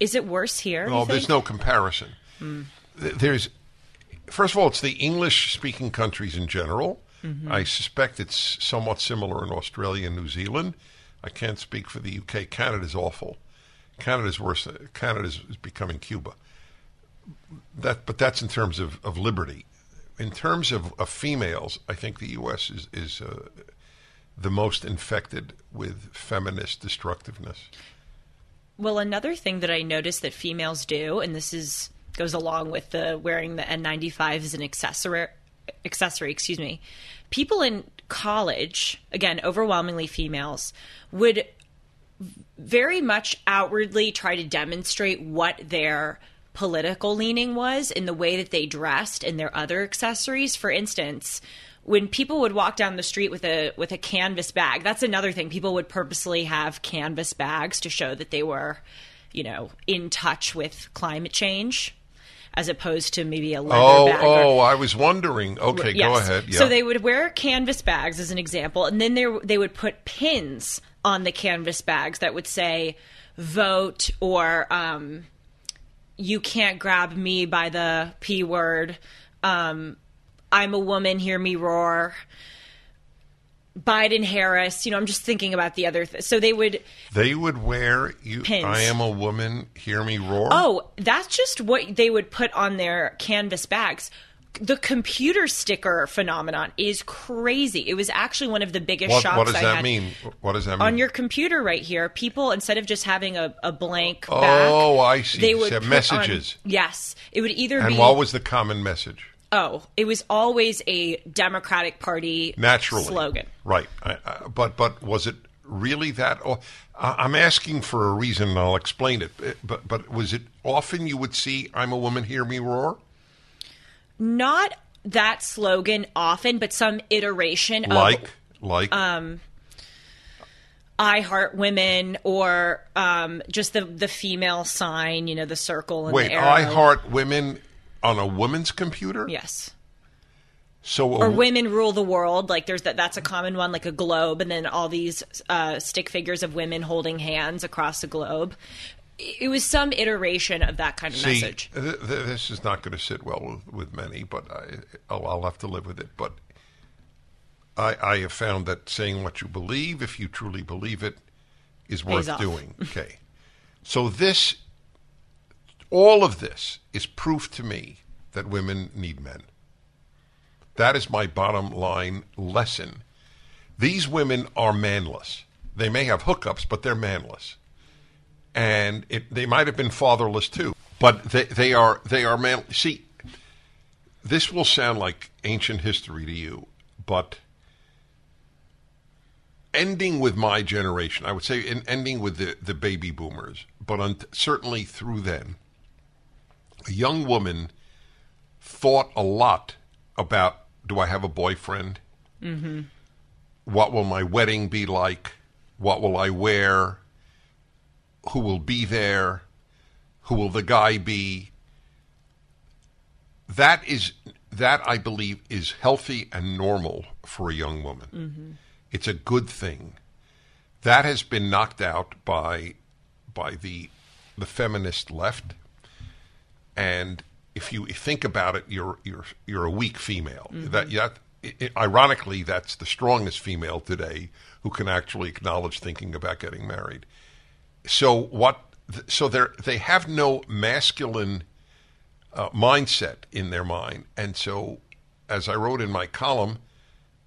Is it worse here? No, there's no comparison. Mm. First of all, it's the English-speaking countries in general. Mm-hmm. I suspect it's somewhat similar in Australia and New Zealand. I can't speak for the UK. Canada's awful. Canada's worse. Canada's becoming Cuba. But that's in terms of liberty. In terms of females, I think the U.S. is the most infected with feminist destructiveness. Well, another thing that I noticed that females do, and this goes along with the wearing the N95 as an accessory, people in college, again, overwhelmingly females, would very much outwardly try to demonstrate what their political leaning was in the way that they dressed and their other accessories. For instance, when people would walk down the street with a canvas bag, that's another thing. People would purposely have canvas bags to show that they were, you know, in touch with climate change, as opposed to maybe a leather bag. I was wondering. Okay, yes. Go ahead. Yeah. So they would wear canvas bags as an example, and then they would put pins on the canvas bags that would say vote or you can't grab me by the P word, I'm a woman, hear me roar, Biden Harris. You know, I'm just thinking about the other. So they would wear pins. I am a woman, hear me roar. Oh, that's just what they would put on their canvas bags. The computer sticker phenomenon is crazy. It was actually one of the biggest shocks I had. What does that mean? On your computer right here, people, instead of just having a blank back. Oh, I see. They would messages. Yes. It would either be... And what was the common message? Oh, it was always a Democratic Party slogan. Right. But was it really that? I'm asking for a reason, and I'll explain it. But was it often you would see, I'm a woman, hear me roar? Not that slogan often, but some iteration of I heart women, or just the female sign, you know, the circle and the arrow. I heart women on a woman's computer? Yes. So or women rule the world, like there's that's a common one, like a globe, and then all these stick figures of women holding hands across the globe. It was some iteration of that kind of message. This is not going to sit well with many, but I'll have to live with it. But I have found that saying what you believe, if you truly believe it, is worth doing. Okay. So all of this is proof to me that women need men. That is my bottom line lesson. These women are manless. They may have hookups, but they're manless. And they might have been fatherless too, but they are man. See, this will sound like ancient history to you, but ending with my generation, I would say, and ending with the baby boomers, but certainly through then, a young woman thought a lot about: do I have a boyfriend? Mm-hmm. What will my wedding be like? What will I wear? Who will be there? Who will the guy be? That I believe is healthy and normal for a young woman. Mm-hmm. It's a good thing. That has been knocked out by the feminist left. And if you think about it, you're a weak female. Mm-hmm. Ironically, that's the strongest female today who can actually acknowledge thinking about getting married. So they have no masculine mindset in their mind. And so, as I wrote in my column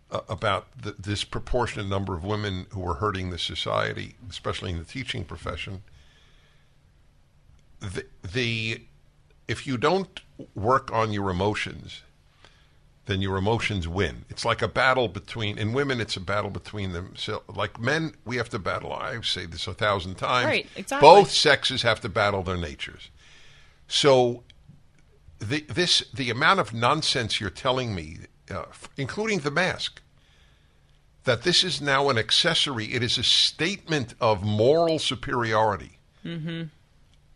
about the disproportionate number of women who are hurting the society, especially in the teaching profession, if you don't work on your emotions, then your emotions win. It's like a battle between, in women, it's a battle between themselves. Like men, we have to battle. I've said this 1,000 times. Right, exactly. Both sexes have to battle their natures. So the amount of nonsense you're telling me, including the mask, that this is now an accessory. It is a statement of moral superiority. Mm-hmm.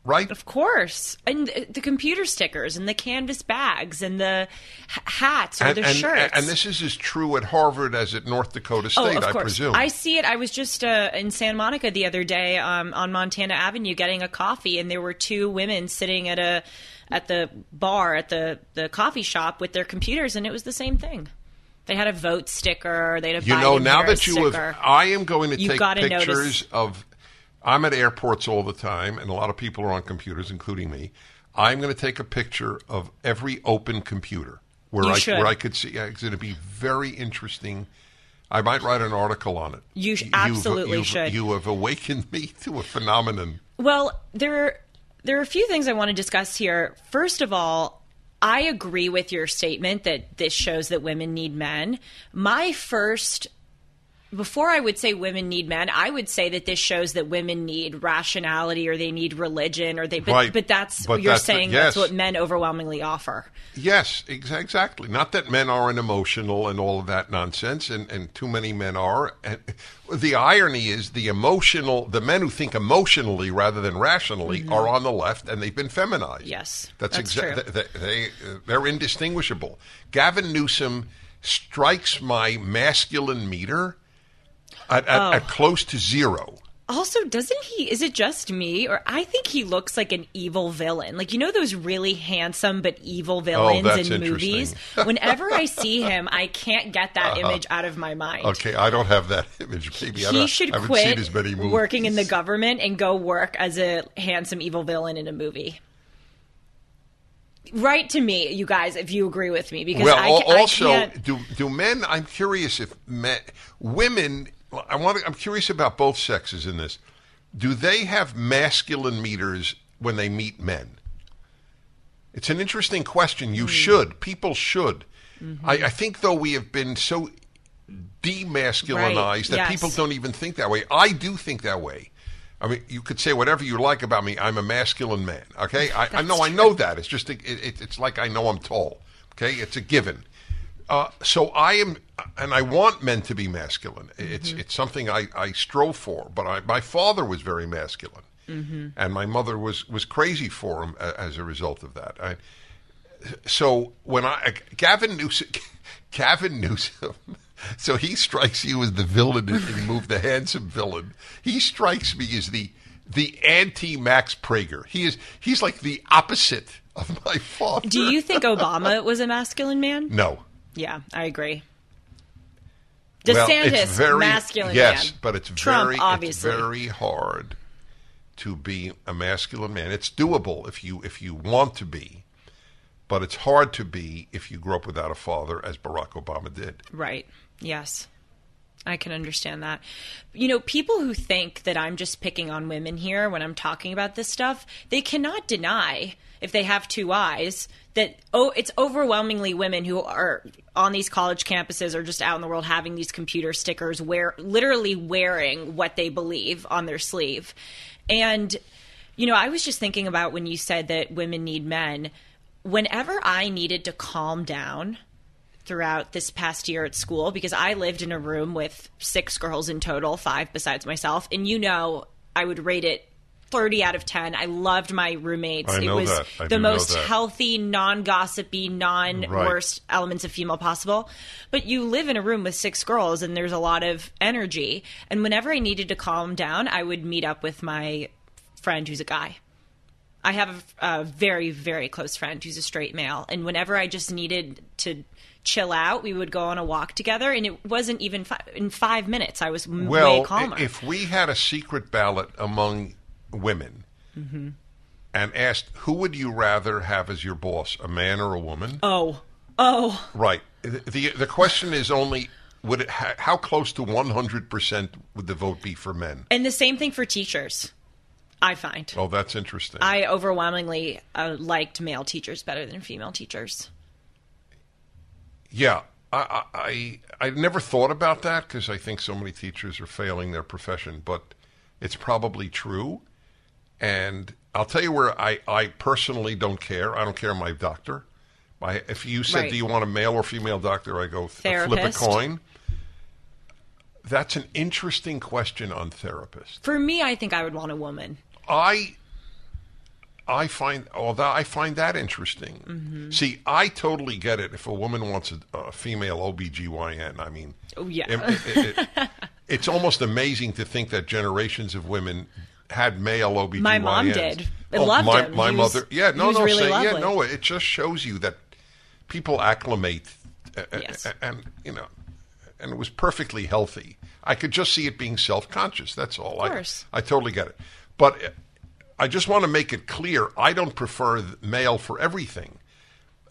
Right? Of course. And the computer stickers and the canvas bags and the hats or the shirts. And this is as true at Harvard as at North Dakota State, I presume. I see it. I was just in Santa Monica the other day on Montana Avenue getting a coffee, and there were two women sitting at the bar at the coffee shop with their computers, and it was the same thing. They had a vote sticker. They had a Biden Harris now that you sticker. I am going to take pictures of... I'm at airports all the time, and a lot of people are on computers, including me. I'm going to take a picture of every open computer where I could see. It's going to be very interesting. I might write an article on it. You absolutely should. You have awakened me to a phenomenon. Well, there are a few things I want to discuss here. First of all, I agree with your statement that this shows that women need men. My first before I would say women need men, I would say that this shows that women need rationality or they need religion or they. But, right. but that's what men overwhelmingly offer. Yes, exactly. Not that men aren't emotional and all of that nonsense, and too many men are. And the irony is the men who think emotionally rather than rationally mm-hmm. are on the left, and they've been feminized. Yes, that's exactly. They're indistinguishable. Gavin Newsom strikes my masculine meter at close to zero. Also, is it just me? Or I think he looks like an evil villain. Like, you know those really handsome but evil villains in movies? Whenever I see him, I can't get that image out of my mind. Okay, I don't have that image. Maybe he should quit working in the government and go work as a handsome evil villain in a movie. Write to me, you guys, if you agree with me. Because do men? I'm curious if women. I'm curious about both sexes in this. Do they have masculine meters when they meet men? It's an interesting question. People should. Mm-hmm. I think though we have been so demasculinized that people don't even think that way. I do think that way. I mean, you could say whatever you like about me. I'm a masculine man, okay? I know that. It's just it's like I know I'm tall, okay? It's a given. So I am, and I want men to be masculine. It's mm-hmm. it's something I strove for. But my father was very masculine, mm-hmm. and my mother was crazy for him as a result of that. So when Gavin Newsom. So he strikes you as the villain in the move, the handsome villain. He strikes me as the anti-Max Prager. He's like the opposite of my father. Do you think Obama was a masculine man? No. Yeah, I agree. DeSantis, masculine man. Yes, but it's very hard to be a masculine man. It's doable if you want to be. But it's hard to be if you grew up without a father, as Barack Obama did. Right. Yes. I can understand that. You know, people who think that I'm just picking on women here when I'm talking about this stuff, they cannot deny, if they have two eyes, that it's overwhelmingly women who are on these college campuses or just out in the world having these computer stickers, literally wearing what they believe on their sleeve. And, you know, I was just thinking about when you said that women need men. Whenever I needed to calm down throughout this past year at school, because I lived in a room with 6 girls in total, 5 besides myself, and you know I would rate it 30 out of 10. I loved my roommates. It was the most healthy, non-gossipy, non-worst elements of female possible. But you live in a room with 6 girls, and there's a lot of energy. And whenever I needed to calm down, I would meet up with my friend who's a guy. I have a very, very close friend who's a straight male. And whenever I just needed to chill out, we would go on a walk together. And it wasn't even in 5 minutes. I was way calmer. Well, if we had a secret ballot among women mm-hmm. and asked, who would you rather have as your boss, a man or a woman? Oh. Right. The question is only... how close to 100% would the vote be for men? And the same thing for teachers. I find. Oh, that's interesting. I overwhelmingly liked male teachers better than female teachers. Yeah. I never thought about that because I think so many teachers are failing their profession, but it's probably true. And I'll tell you where I personally don't care. I don't care my doctor. If you said, do you want a male or female doctor, I go flip a coin. That's an interesting question on therapists. For me, I think I would want a woman. I find that interesting. Mm-hmm. See, I totally get it if a woman wants a female OBGYN. I mean, it's almost amazing to think that generations of women had male OBGYNs. My mom did. I loved him. My mother. Yeah, it just shows you that people acclimate and you know, and it was perfectly healthy. I could just see it being self-conscious, that's all. Of course. I totally get it. But I just want to make it clear, I don't prefer male for everything.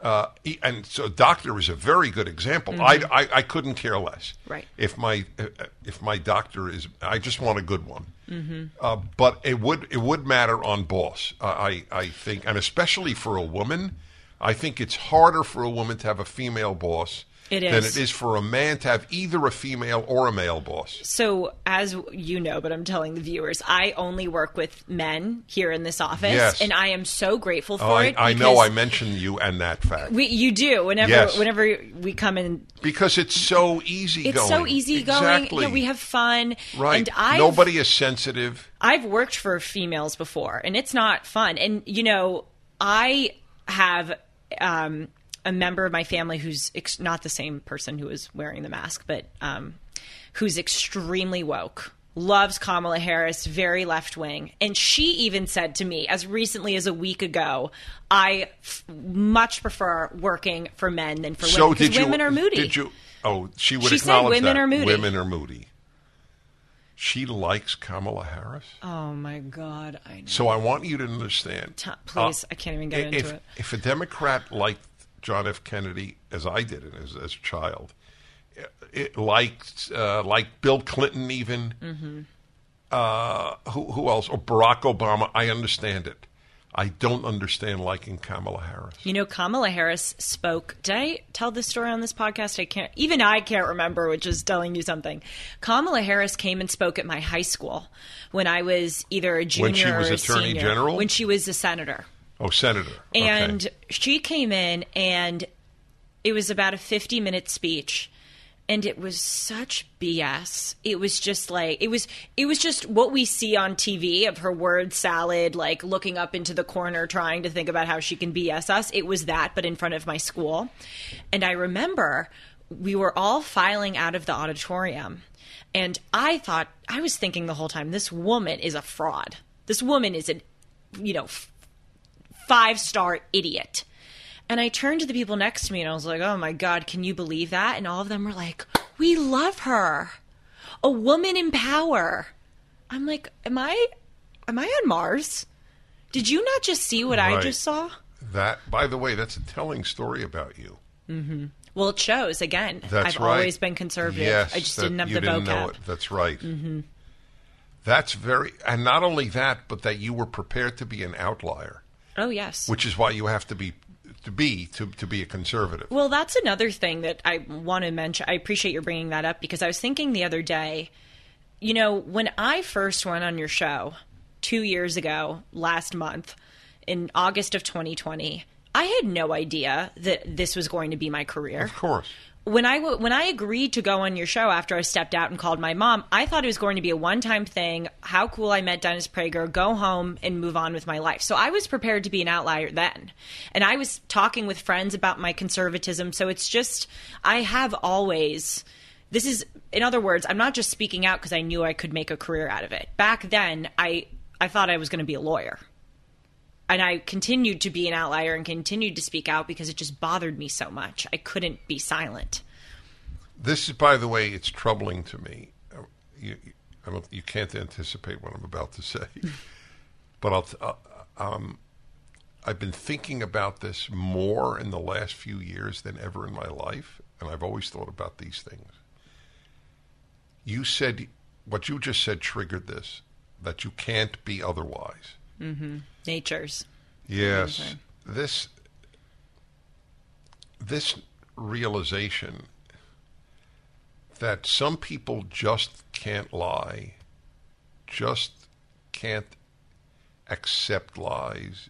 And so doctor is a very good example. Mm-hmm. I couldn't care less. Right. If my doctor is, I just want a good one. Mm-hmm. But it would matter on boss, I think. And especially for a woman, I think it's harder for a woman to have a female boss It is. Than it is for a man to have either a female or a male boss. So, as you know, but I'm telling the viewers, I only work with men here in this office, yes. and I am so grateful for it. I know I mentioned you and that fact. You do whenever we come in, because it's so easy. It's so easy going. You know, we have fun, right? And nobody is sensitive. I've worked for females before, and it's not fun. And you know, I have. A member of my family who's not the same person who was wearing the mask, but who's extremely woke, loves Kamala Harris, very left-wing. And she even said to me as recently as a week ago, I much prefer working for men than for women, because women are moody. She would acknowledge that. She said women are moody. Women are moody. She likes Kamala Harris. Oh, my God. I know. So I want you to understand. Please, I can't even get into it. If a Democrat liked John F. Kennedy, as I did it as a child, like Bill Clinton, even who else? Or Barack Obama. I understand it. I don't understand liking Kamala Harris. You know, Kamala Harris spoke. Did I tell this story on this podcast? I can't remember, which is telling you something. Kamala Harris came and spoke at my high school when I was either a junior or a senior. When she was Attorney General? When she was a senator. Oh, senator. And she came in, and it was about a 50-minute speech, and it was such BS. It was just like it was just what we see on TV of her word salad, like looking up into the corner trying to think about how she can BS us. It was that, but in front of my school. And I remember we were all filing out of the auditorium, and I was thinking the whole time, this woman is a fraud. This woman is an, you know, five-star idiot. And I turned to the people next to me and I was like, oh my God, can you believe that? And all of them were like, we love her. A woman in power. I'm like, am I on Mars? Did you not just see what I just saw? That, by the way, that's a telling story about you. Mm-hmm. Well, it shows, again. That's I've always been conservative. Yes, I just didn't have the vocab. That's right. Mm-hmm. That's very, and not only that, but that you were prepared to be an outlier. Oh, yes. Which is why you have to be a conservative. Well, that's another thing that I want to mention. I appreciate your bringing that up, because I was thinking the other day, you know, when I first went on your show 2 years ago, last month, in August of 2020, I had no idea that this was going to be my career. Of course. When I agreed to go on your show after I stepped out and called my mom, I thought it was going to be a one-time thing, how cool I met Dennis Prager, go home and move on with my life. So I was prepared to be an outlier then. And I was talking with friends about my conservatism. So it's just, I have always, this is, in other words, I'm not just speaking out because I knew I could make a career out of it. Back then, I thought I was going to be a lawyer. And I continued to be an outlier and continued to speak out because it just bothered me so much. I couldn't be silent. This is, by the way, it's troubling to me. You can't anticipate what I'm about to say. But I've been thinking about this more in the last few years than ever in my life. And I've always thought about these things. You said, what you just said triggered this, that you can't be otherwise. Mm-hmm. Natures. Yes. This realization that some people just can't lie, just can't accept lies.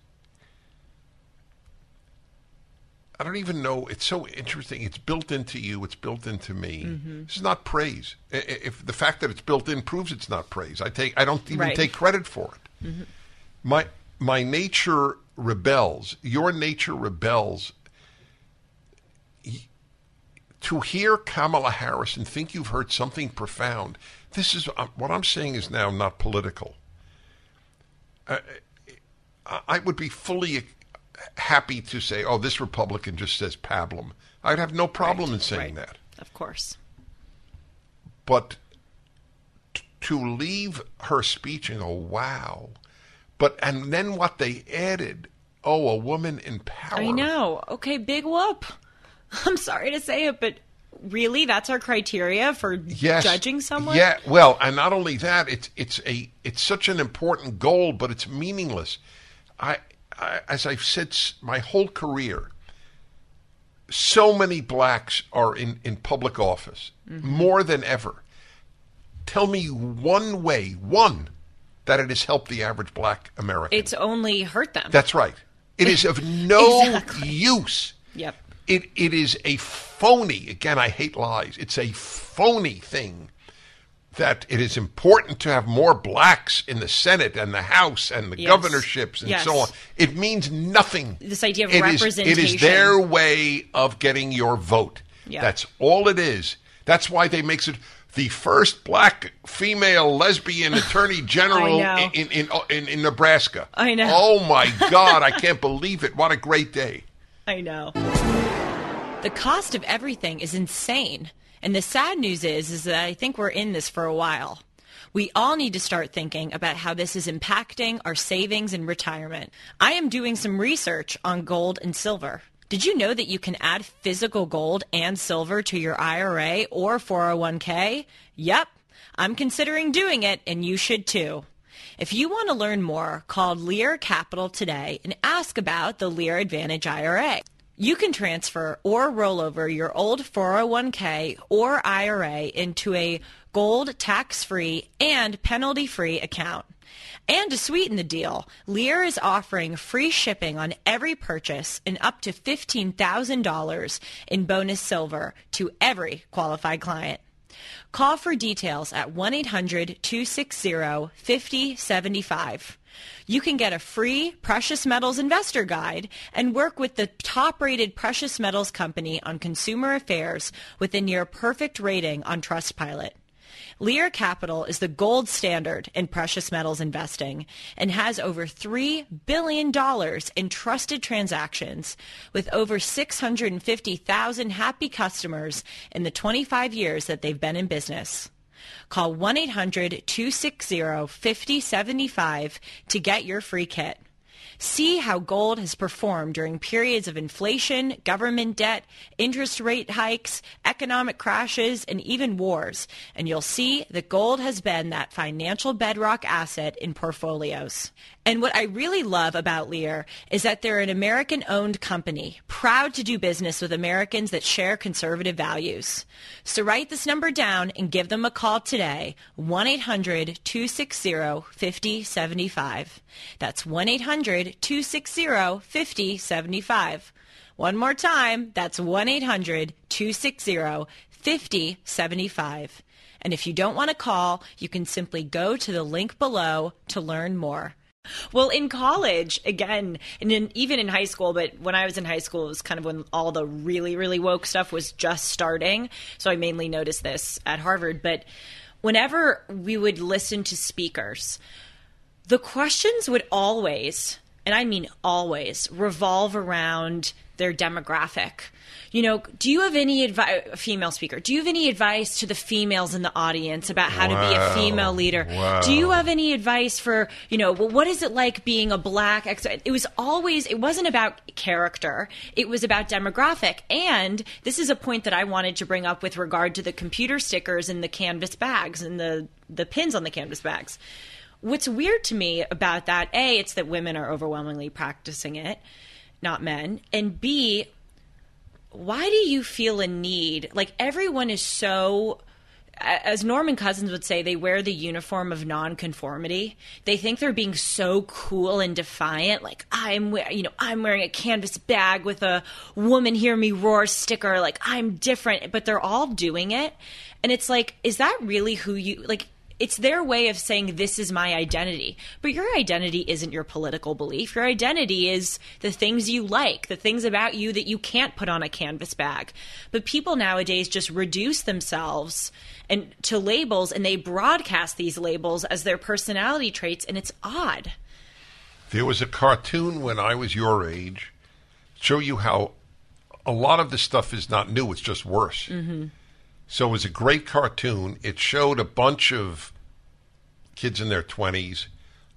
I don't even know. It's so interesting. It's built into you. It's built into me. Mm-hmm. This is not praise. If the fact that it's built in proves it's not praise. I don't even take credit for it. Mm-hmm. My nature rebels. Your nature rebels. To hear Kamala Harris and think you've heard something profound, this is what I'm saying is now not political. I would be fully happy to say, oh, this Republican just says pablum. I'd have no problem in saying that. Of course. But to leave her speech and go, wow. But, and then what they added, oh, a woman in power. I know. Okay, big whoop. I'm sorry to say it, but really, that's our criteria for judging someone? Yeah, well, and not only that, it's such an important goal, but it's meaningless. As I've said my whole career, so many blacks are in public office, more than ever. Tell me one way, that it has helped the average black American. It's only hurt them. That's right. It is of no use. Yep. It is a phony, again, I hate lies, it's a phony thing that it is important to have more blacks in the Senate and the House and the governorships and so on. It means nothing. This idea of representation. It is their way of getting your vote. Yeah. That's all it is. That's why they make it the first black female lesbian attorney general in Nebraska. I know. Oh, my God. I can't believe it. What a great day. I know. The cost of everything is insane. And the sad news is that I think we're in this for a while. We all need to start thinking about how this is impacting our savings and retirement. I am doing some research on gold and silver. Did you know that you can add physical gold and silver to your IRA or 401k? Yep, I'm considering doing it, and you should too. If you want to learn more, call Lear Capital today and ask about the Lear Advantage IRA. You can transfer or roll over your old 401k or IRA into a gold tax-free and penalty-free account. And to sweeten the deal, Lear is offering free shipping on every purchase and up to $15,000 in bonus silver to every qualified client. Call for details at 1-800-260-5075. You can get a free precious metals investor guide and work with the top-rated precious metals company on consumer affairs with a near-perfect rating on Trustpilot. Lear Capital is the gold standard in precious metals investing and has over $3 billion in trusted transactions with over 650,000 happy customers in the 25 years that they've been in business. Call 1-800-260-5075 to get your free kit. See how gold has performed during periods of inflation, government debt, interest rate hikes, economic crashes, and even wars. And you'll see that gold has been that financial bedrock asset in portfolios. And what I really love about Lear is that they're an American-owned company, proud to do business with Americans that share conservative values. So write this number down and give them a call today, 1-800-260-5075. That's 1-800-260-5075. One more time, that's 1-800-260-5075. And if you don't want to call, you can simply go to the link below to learn more. Well, in college, again, and even in high school, but when I was in high school, it was kind of when all the really, really woke stuff was just starting. So I mainly noticed this at Harvard. But whenever we would listen to speakers, the questions would always, and I mean always, revolve around their demographic. You know, do you have any advice, female speaker, do you have any advice to the females in the audience about how to be a female leader? Do you have any advice for, you know, well, what is it like being a black? It was always, it wasn't about character. It was about demographic. And this is a point that I wanted to bring up with regard to the computer stickers and the canvas bags and the pins on the canvas bags. What's weird to me about that, A, it's that women are overwhelmingly practicing it, not men. And B, why do you feel a need? Like, everyone is so, as Norman Cousins would say, they wear the uniform of nonconformity. They think they're being so cool and defiant. Like, I'm wearing a canvas bag with a woman hear me roar sticker. Like, I'm different. But they're all doing it. And it's like, is that really who you, like, it's their way of saying this is my identity. But your identity isn't your political belief. Your identity is the things you like, the things about you that you can't put on a canvas bag. But people nowadays just reduce themselves and to labels, and they broadcast these labels as their personality traits, and it's odd. There was a cartoon when I was your age show you how a lot of this stuff is not new, it's just worse. Mm-hmm. So it was a great cartoon. It showed a bunch of kids in their 20s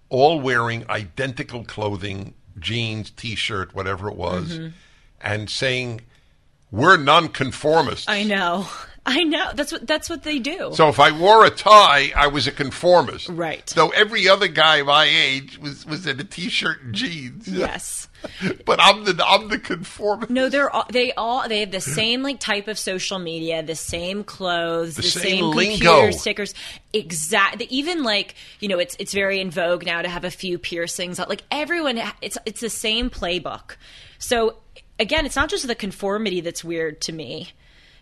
all wearing identical clothing, jeans, T-shirt, whatever it was, and saying, we're nonconformists. I know. I know. That's what they do. So if I wore a tie, I was a conformist. Right. Though every other guy my age was in a t-shirt and jeans. Yes. But I'm the conformist. No, they have the same type of social media, the same clothes, the same computer stickers. Exactly. Even it's very in vogue now to have a few piercings. Like everyone, it's the same playbook. So again, it's not just the conformity that's weird to me,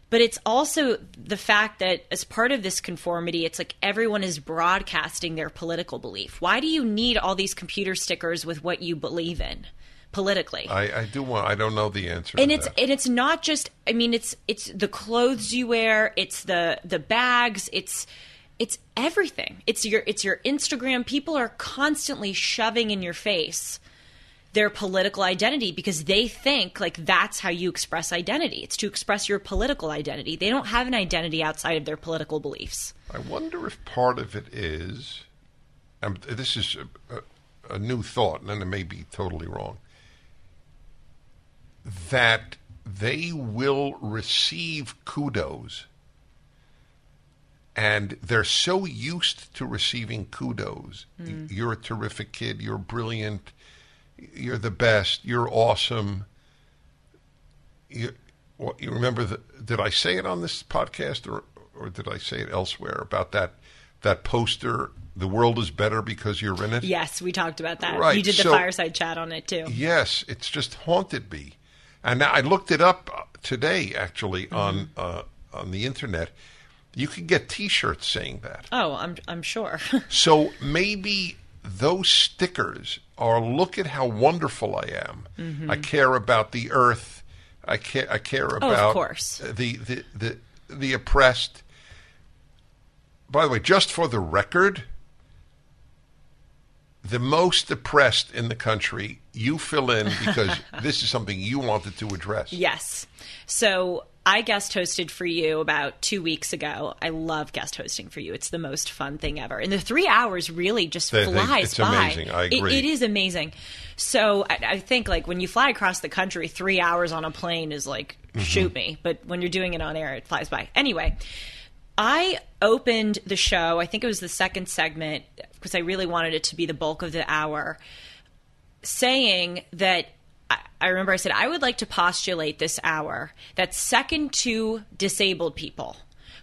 but it's also the fact that as part of this conformity, it's like everyone is broadcasting their political belief. Why do you need all these computer stickers with what you believe in? Politically, I don't know the answer. And it's not just. I mean, it's the clothes you wear. It's the bags. It's everything. It's your Instagram. People are constantly shoving in your face their political identity because they think that's how you express identity. It's to express your political identity. They don't have an identity outside of their political beliefs. I wonder if part of it is. This is a new thought, and then it may be totally wrong. That they will receive kudos, and they're so used to receiving kudos. You're a terrific kid, you're brilliant, you're the best, you're awesome. You remember, did I say it on this podcast or did I say it elsewhere about that poster, The World is Better Because You're in It? Yes, we talked about that. Right. You did the fireside chat on it too. Yes, it's just haunted me. And I looked it up today, actually, on the internet. You can get T-shirts saying that. Oh, I'm sure. So maybe those stickers are, look at how wonderful I am. Mm-hmm. I care about the earth. I care about of course. The oppressed. By the way, just for the record, the most oppressed in the country, you fill in because this is something you wanted to address. Yes. So I guest hosted for you about 2 weeks ago. I love guest hosting for you. It's the most fun thing ever. And the 3 hours really just flies by. It's amazing. I agree. It is amazing. So I think when you fly across the country, 3 hours on a plane is shoot me. But when you're doing it on air, it flies by. Anyway. I opened the show, I think it was the second segment, because I really wanted it to be the bulk of the hour, saying that I remember I said, I would like to postulate this hour that second to disabled people,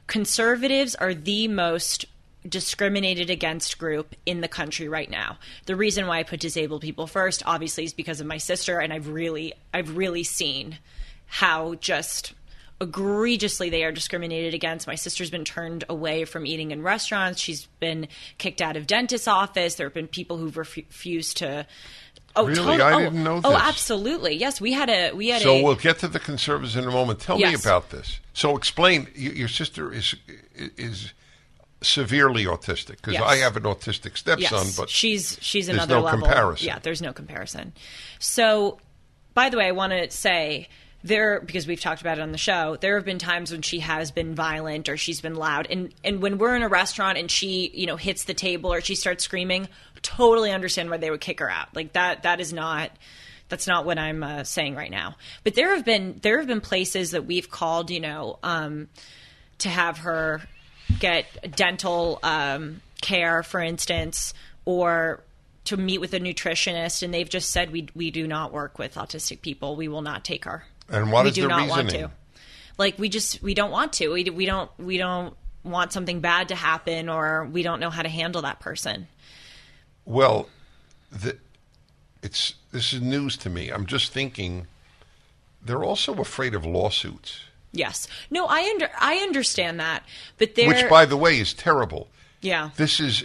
conservatives are the most discriminated against group in the country right now. The reason why I put disabled people first, obviously, is because of my sister, and I've really seen how just egregiously they are discriminated against. My sister's been turned away from eating in restaurants. She's been kicked out of dentist's office. There have been people who've refused to. Oh, really? I didn't know this. Oh, absolutely. Yes, we had. So we'll get to the conservatives in a moment. Tell me about this. So explain. Your sister is severely autistic because I have an autistic stepson, but she's another level. There's no comparison. Yeah, there's no comparison. So, by the way, I want to say, because we've talked about it on the show, there have been times when she has been violent or she's been loud. And when we're in a restaurant and she, hits the table or she starts screaming, totally understand why they would kick her out. That's not what I'm saying right now. But there have been places that we've called, to have her get dental care, for instance, or to meet with a nutritionist. And they've just said, we do not work with autistic people. We will not take her. And what is the reasoning? We do not want to. We don't want to. We don't want something bad to happen, or we don't know how to handle that person. Well, this is news to me. I'm just thinking they're also afraid of lawsuits. Yes. No, I understand that, but which, by the way, is terrible. Yeah. This is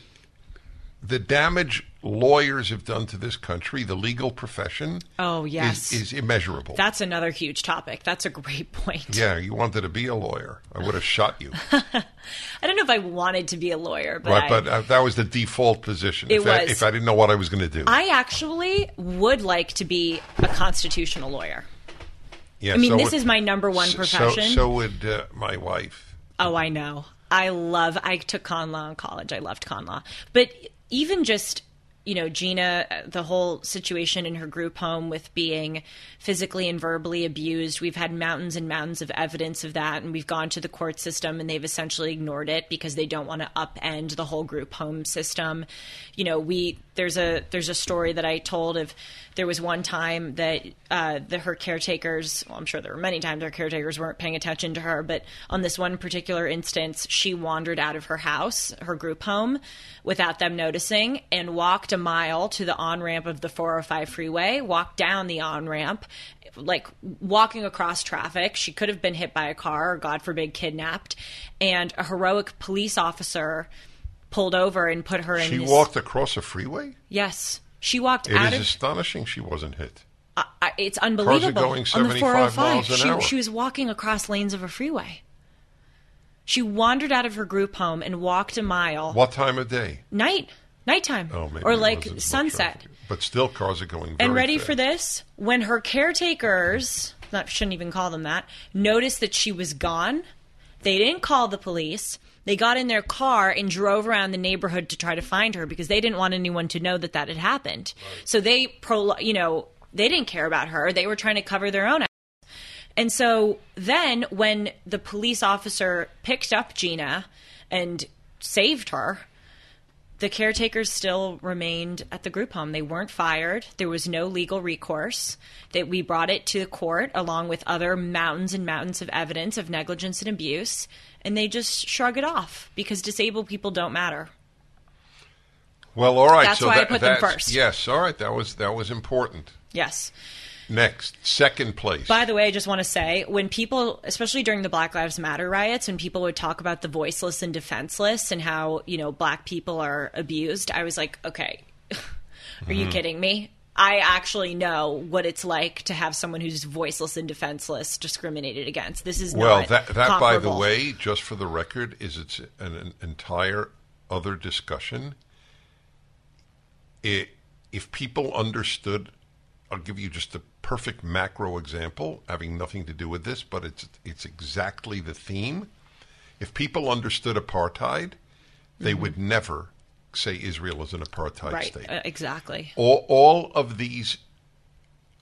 the damage lawyers have done to this country, the legal profession. Oh, yes. Is immeasurable. That's another huge topic. That's a great point. Yeah, you wanted to be a lawyer. I would have shot you. I don't know if I wanted to be a lawyer, but that was the default position. If I didn't know what I was going to do, I actually would like to be a constitutional lawyer. Yeah, I mean, this is my number one profession. So would my wife. Oh, I know. I took con law in college. I loved con law, but even just you know, Gina, the whole situation in her group home with being physically and verbally abused, we've had mountains and mountains of evidence of that. And we've gone to the court system and they've essentially ignored it because they don't want to upend the whole group home system. You know, there's a story that I told of, there was one time that her caretakers, well, I'm sure there were many times her caretakers weren't paying attention to her, but on this one particular instance, she wandered out of her house, her group home, without them noticing and walked a mile to the on-ramp of the 405 freeway, walked down the on-ramp, like walking across traffic. She could have been hit by a car or, God forbid, kidnapped. And a heroic police officer pulled over and put her in. She walked across a freeway? Yes. She walked out. It is astonishing she wasn't hit. It's unbelievable. Cars are going 75 miles an hour. She was walking across lanes of a freeway. She wandered out of her group home and walked a mile. What time of day? Nighttime. Oh, maybe or like sunset. But still, cars are going very fast. And ready for this? When her caretakers, I shouldn't even call them that, noticed that she was gone, they didn't call the police. They got in their car and drove around the neighborhood to try to find her because they didn't want anyone to know that that had happened. Right. So they didn't care about her. They were trying to cover their own ass. And so then when the police officer picked up Gina and saved her, the caretakers still remained at the group home. They weren't fired. There was no legal recourse. That we brought it to the court along with other mountains and mountains of evidence of negligence and abuse, and they just shrug it off because disabled people don't matter. Well, all right. That's why I put them first. Yes, all right. That was important. Yes. Next, second place. By the way, I just want to say, when people, especially during the Black Lives Matter riots, when people would talk about the voiceless and defenseless and how, you know, black people are abused, I was like, okay, are you kidding me? I actually know what it's like to have someone who's voiceless and defenseless discriminated against. This is not comparable. Well, that, by the way, just for the record, is it's an entire other discussion. If people understood, I'll give you just a perfect macro example, having nothing to do with this, but it's exactly the theme. If people understood apartheid, they would never say Israel is an apartheid state. Right, exactly. All of these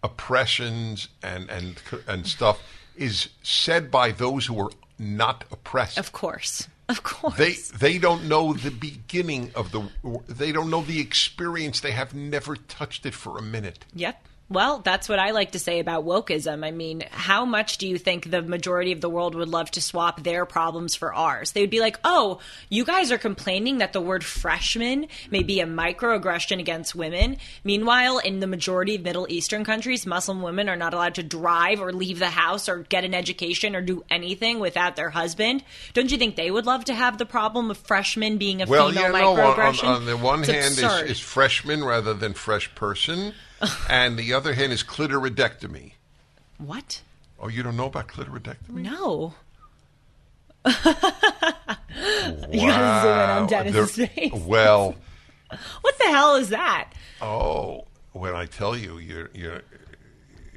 oppressions and stuff is said by those who are not oppressed. Of course. They don't know the beginning of they don't know the experience. They have never touched it for a minute. Yep. Well, that's what I like to say about wokeism. I mean, how much do you think the majority of the world would love to swap their problems for ours? They would be like, oh, you guys are complaining that the word freshman may be a microaggression against women. Meanwhile, in the majority of Middle Eastern countries, Muslim women are not allowed to drive or leave the house or get an education or do anything without their husband. Don't you think they would love to have the problem of freshmen being a female microaggression? Well, on the one hand is freshman rather than fresh person. And the other hand is clitoridectomy. What? Oh, you don't know about clitoridectomy? No. Wow. You gotta zoom in on Dennis's face. Well, what the hell is that? Oh, when I tell you, you're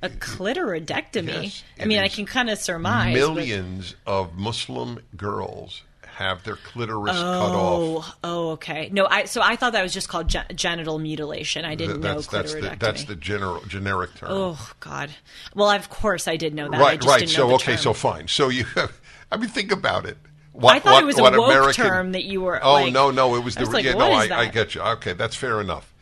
a clitoridectomy. Yes, I mean, I can kind of surmise. Millions of Muslim girls have their clitoris cut off. Oh, okay. No, I thought that was just called genital mutilation. I didn't know clitoridectomy. That's the generic term. Oh, God. Well, of course I did know that. Right, I just didn't know the term. So fine. So you have, I mean, think about it. What, I thought it was a woke American term that you were like. Oh, no, it was the, I get you. Okay, that's fair enough.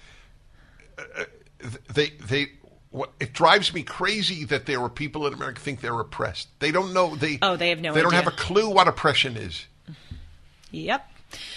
It drives me crazy that there are people in America think they're oppressed. They don't know. They have no idea. They don't have a clue what oppression is. Yep.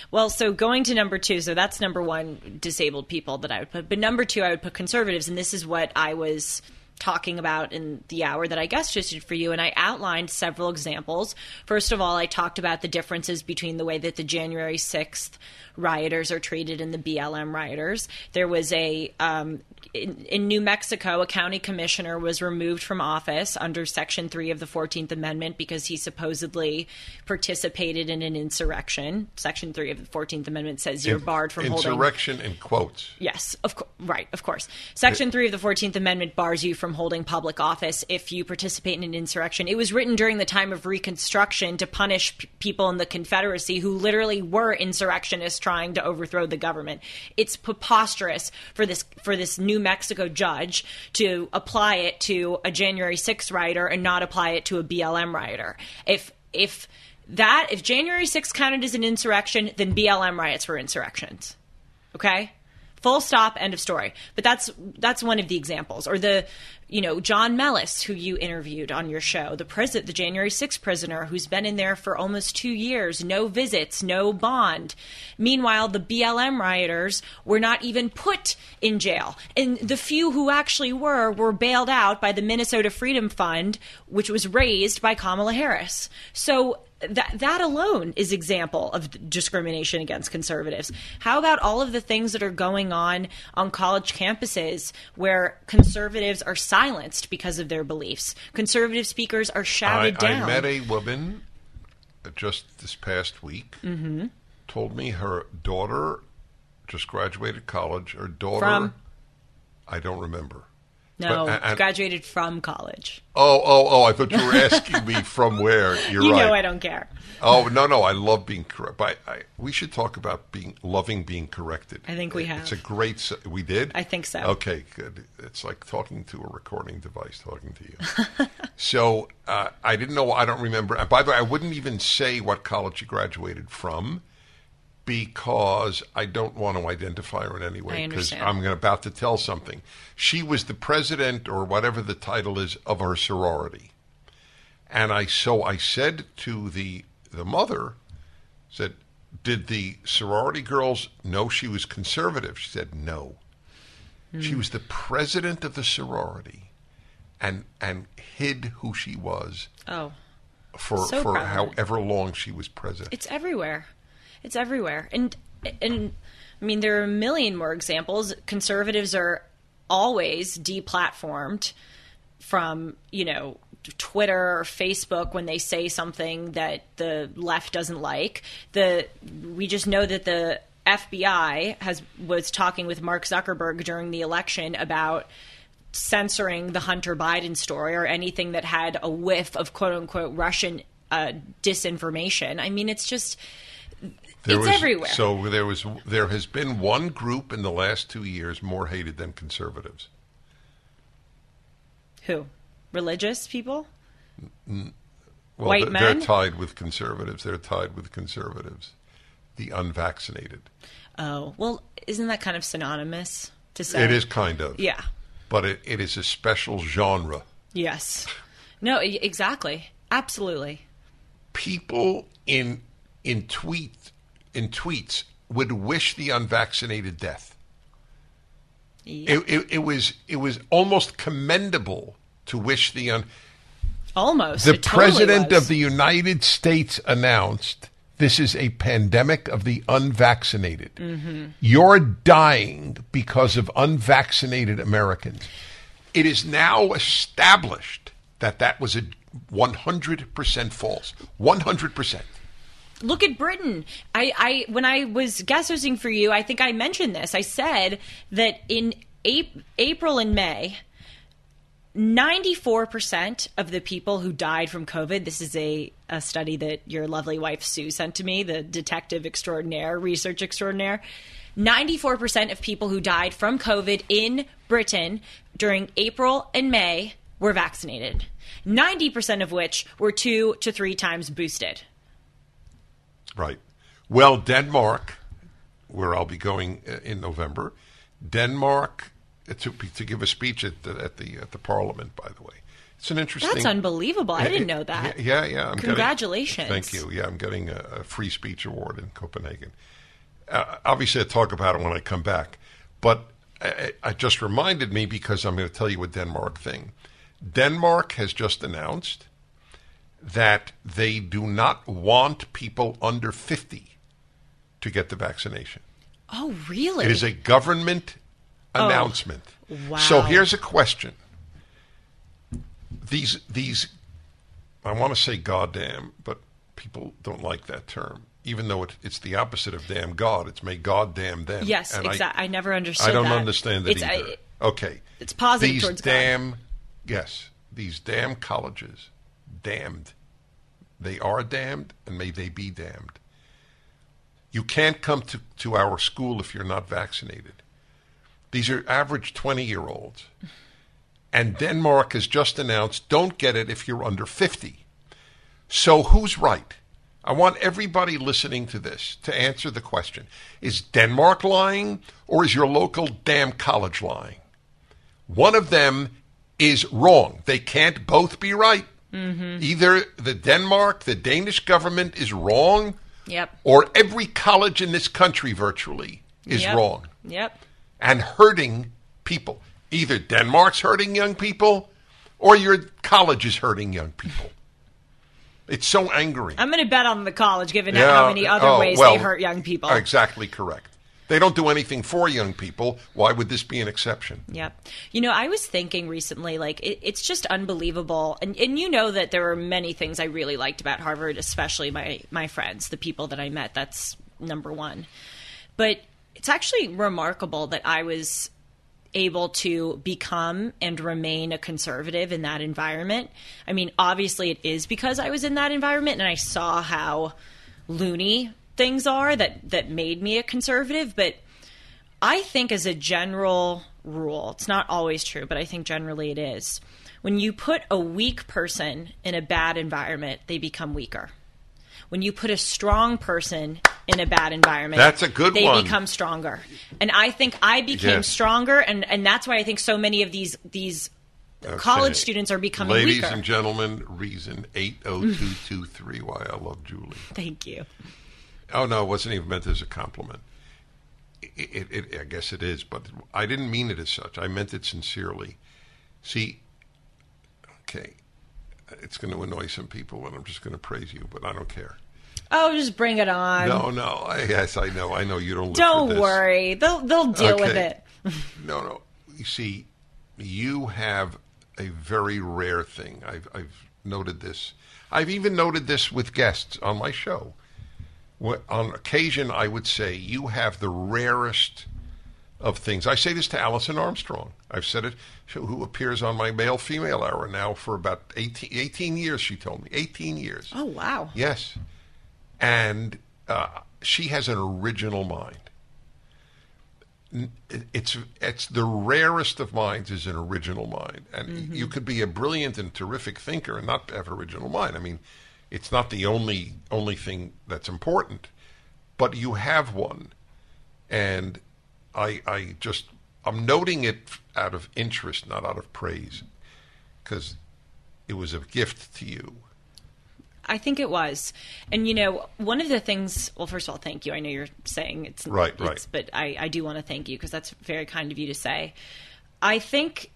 Well, so going to number two, so that's number one, disabled people that I would put. But number two, I would put conservatives, and this is what I was talking about in the hour that I guested for you, and I outlined several examples. First of all, I talked about the differences between the way that the January 6th rioters are treated and the BLM rioters. There was in New Mexico, a county commissioner was removed from office under Section 3 of the 14th Amendment because he supposedly participated in an insurrection. Section 3 of the 14th Amendment says you're barred from holding— Insurrection in quotes. Yes, right, of course. Section 3 of the 14th Amendment bars you from holding public office if you participate in an insurrection. It was written during the time of Reconstruction to punish people in the Confederacy who literally were insurrectionists trying to overthrow the government. It's preposterous for this New Mexico judge to apply it to a January 6th rioter and not apply it to a BLM rioter. If January 6th counted as an insurrection, then BLM riots were insurrections. Okay? Full stop, end of story. But that's one of the examples. Or the, John Mellis, who you interviewed on your show, the January 6th prisoner who's been in there for almost 2 years, no visits, no bond. Meanwhile, the BLM rioters were not even put in jail. And the few who actually were bailed out by the Minnesota Freedom Fund, which was raised by Kamala Harris. So that alone is example of discrimination against conservatives. How about all of the things that are going on college campuses where conservatives are silenced because of their beliefs? Conservative speakers are shouted down. I met a woman just this past week, mm-hmm. told me her daughter just graduated college. Her daughter, from? I don't remember. No, graduated from college. Oh, I thought you were asking me from where. You're right. You know I don't care. Oh, no, I love being correct. We should talk about loving being corrected. I think we have. It's a great – we did? I think so. Okay, good. It's like talking to a recording device, talking to you. So I didn't know – I don't remember. By the way, I wouldn't even say what college you graduated from because I don't want to identify her in any way because I'm about to tell something. She was the president or whatever the title is of her sorority. And I said to the mother, said, did the sorority girls know she was conservative? She said, no. Mm. She was the president of the sorority and hid who she was for however long she was president. It's everywhere. It's everywhere. And I mean, there are a million more examples. Conservatives are always deplatformed from, Twitter or Facebook when they say something that the left doesn't like. We just know that the FBI was talking with Mark Zuckerberg during the election about censoring the Hunter Biden story or anything that had a whiff of quote unquote Russian disinformation. I mean, it's just... It's everywhere. So there has been one group in the last 2 years more hated than conservatives. Who? Religious people? Well, white men? They're tied with conservatives. The unvaccinated. Oh, well, isn't that kind of synonymous to say? It is kind of. Yeah. But it is a special genre. Yes. No, exactly. Absolutely. People in tweets would wish the unvaccinated death. Yeah. It was almost commendable to wish the the president of the United States announced this is a pandemic of the unvaccinated. Mm-hmm. You're dying because of unvaccinated Americans. It is now established that was a 100% false. 100%. Look at Britain. When I was guest hosting for you, I think I mentioned this. I said that in April and May, 94% of the people who died from COVID, this is a study that your lovely wife Sue sent to me, the detective extraordinaire, research extraordinaire, 94% of people who died from COVID in Britain during April and May were vaccinated, 90% of which were 2 to 3 times boosted. Right. Well, Denmark, where I'll be going in November, Denmark to give a speech at the Parliament. By the way, it's an interesting. That's unbelievable. I didn't know that. Yeah. Congratulations. Thank you. Yeah, I'm getting a free speech award in Copenhagen. Obviously, I'll talk about it when I come back. But I just reminded me because I'm going to tell you a Denmark thing. Denmark has just announced that they do not want people under 50 to get the vaccination. Oh, really? It is a government announcement. Wow. So here's a question. These, I want to say goddamn, but people don't like that term, even though it's the opposite of damn God. It's may God damn them. Yes, exactly. I never understood that. I don't understand that either. Okay. It's positive towards God. These damn Yes, these damn colleges, damned. They are damned, and may they be damned. You can't come to our school if you're not vaccinated. These are average 20-year-olds. And Denmark has just announced, don't get it if you're under 50. So who's right? I want everybody listening to this to answer the question. Is Denmark lying, or is your local damn college lying? One of them is wrong. They can't both be right. Mm-hmm. Either the Danish government is wrong, yep, or every college in this country virtually is wrong. Yep. And hurting people. Either Denmark's hurting young people, or your college is hurting young people. It's so angering. I'm going to bet on the college, given how many other ways they hurt young people. Exactly correct. They don't do anything for young people. Why would this be an exception? Yeah. You know, I was thinking recently, like, it's just unbelievable. And you know that there are many things I really liked about Harvard, especially my friends, the people that I met. That's number one. But it's actually remarkable that I was able to become and remain a conservative in that environment. I mean, obviously it is because I was in that environment and I saw how loony things are that made me a conservative. But I think as a general rule, it's not always true, but I think generally it is. When you put a weak person in a bad environment, they become weaker. When you put a strong person in a bad environment, that's a good they one. Become stronger. And I think I became stronger, and that's why I think so many of these college students are becoming weaker. Ladies and gentlemen, reason 80223 why I love Julie. Thank you. Oh, no, it wasn't even meant as a compliment. I guess it is, but I didn't mean it as such. I meant it sincerely. See, okay, it's going to annoy some people, and I'm just going to praise you, but I don't care. Oh, just bring it on. No. Yes, I know. I know you don't live for this. Don't worry. They'll deal with it. No. You see, you have a very rare thing. I've noted this. I've even noted this with guests on my show. On occasion, I would say you have the rarest of things. I say this to Alison Armstrong. I've said it, who appears on my male-female hour now for about 18 years, she told me. 18 years. Oh, wow. Yes. And she has an original mind. It's the rarest of minds is an original mind. And you could be a brilliant and terrific thinker and not have an original mind. I mean, it's not the only thing that's important, but you have one. And I'm noting it out of interest, not out of praise, because it was a gift to you. I think it was. And, you know, one of the things – well, first of all, thank you. I know you're saying it's – Right. But I do want to thank you because that's very kind of you to say. I think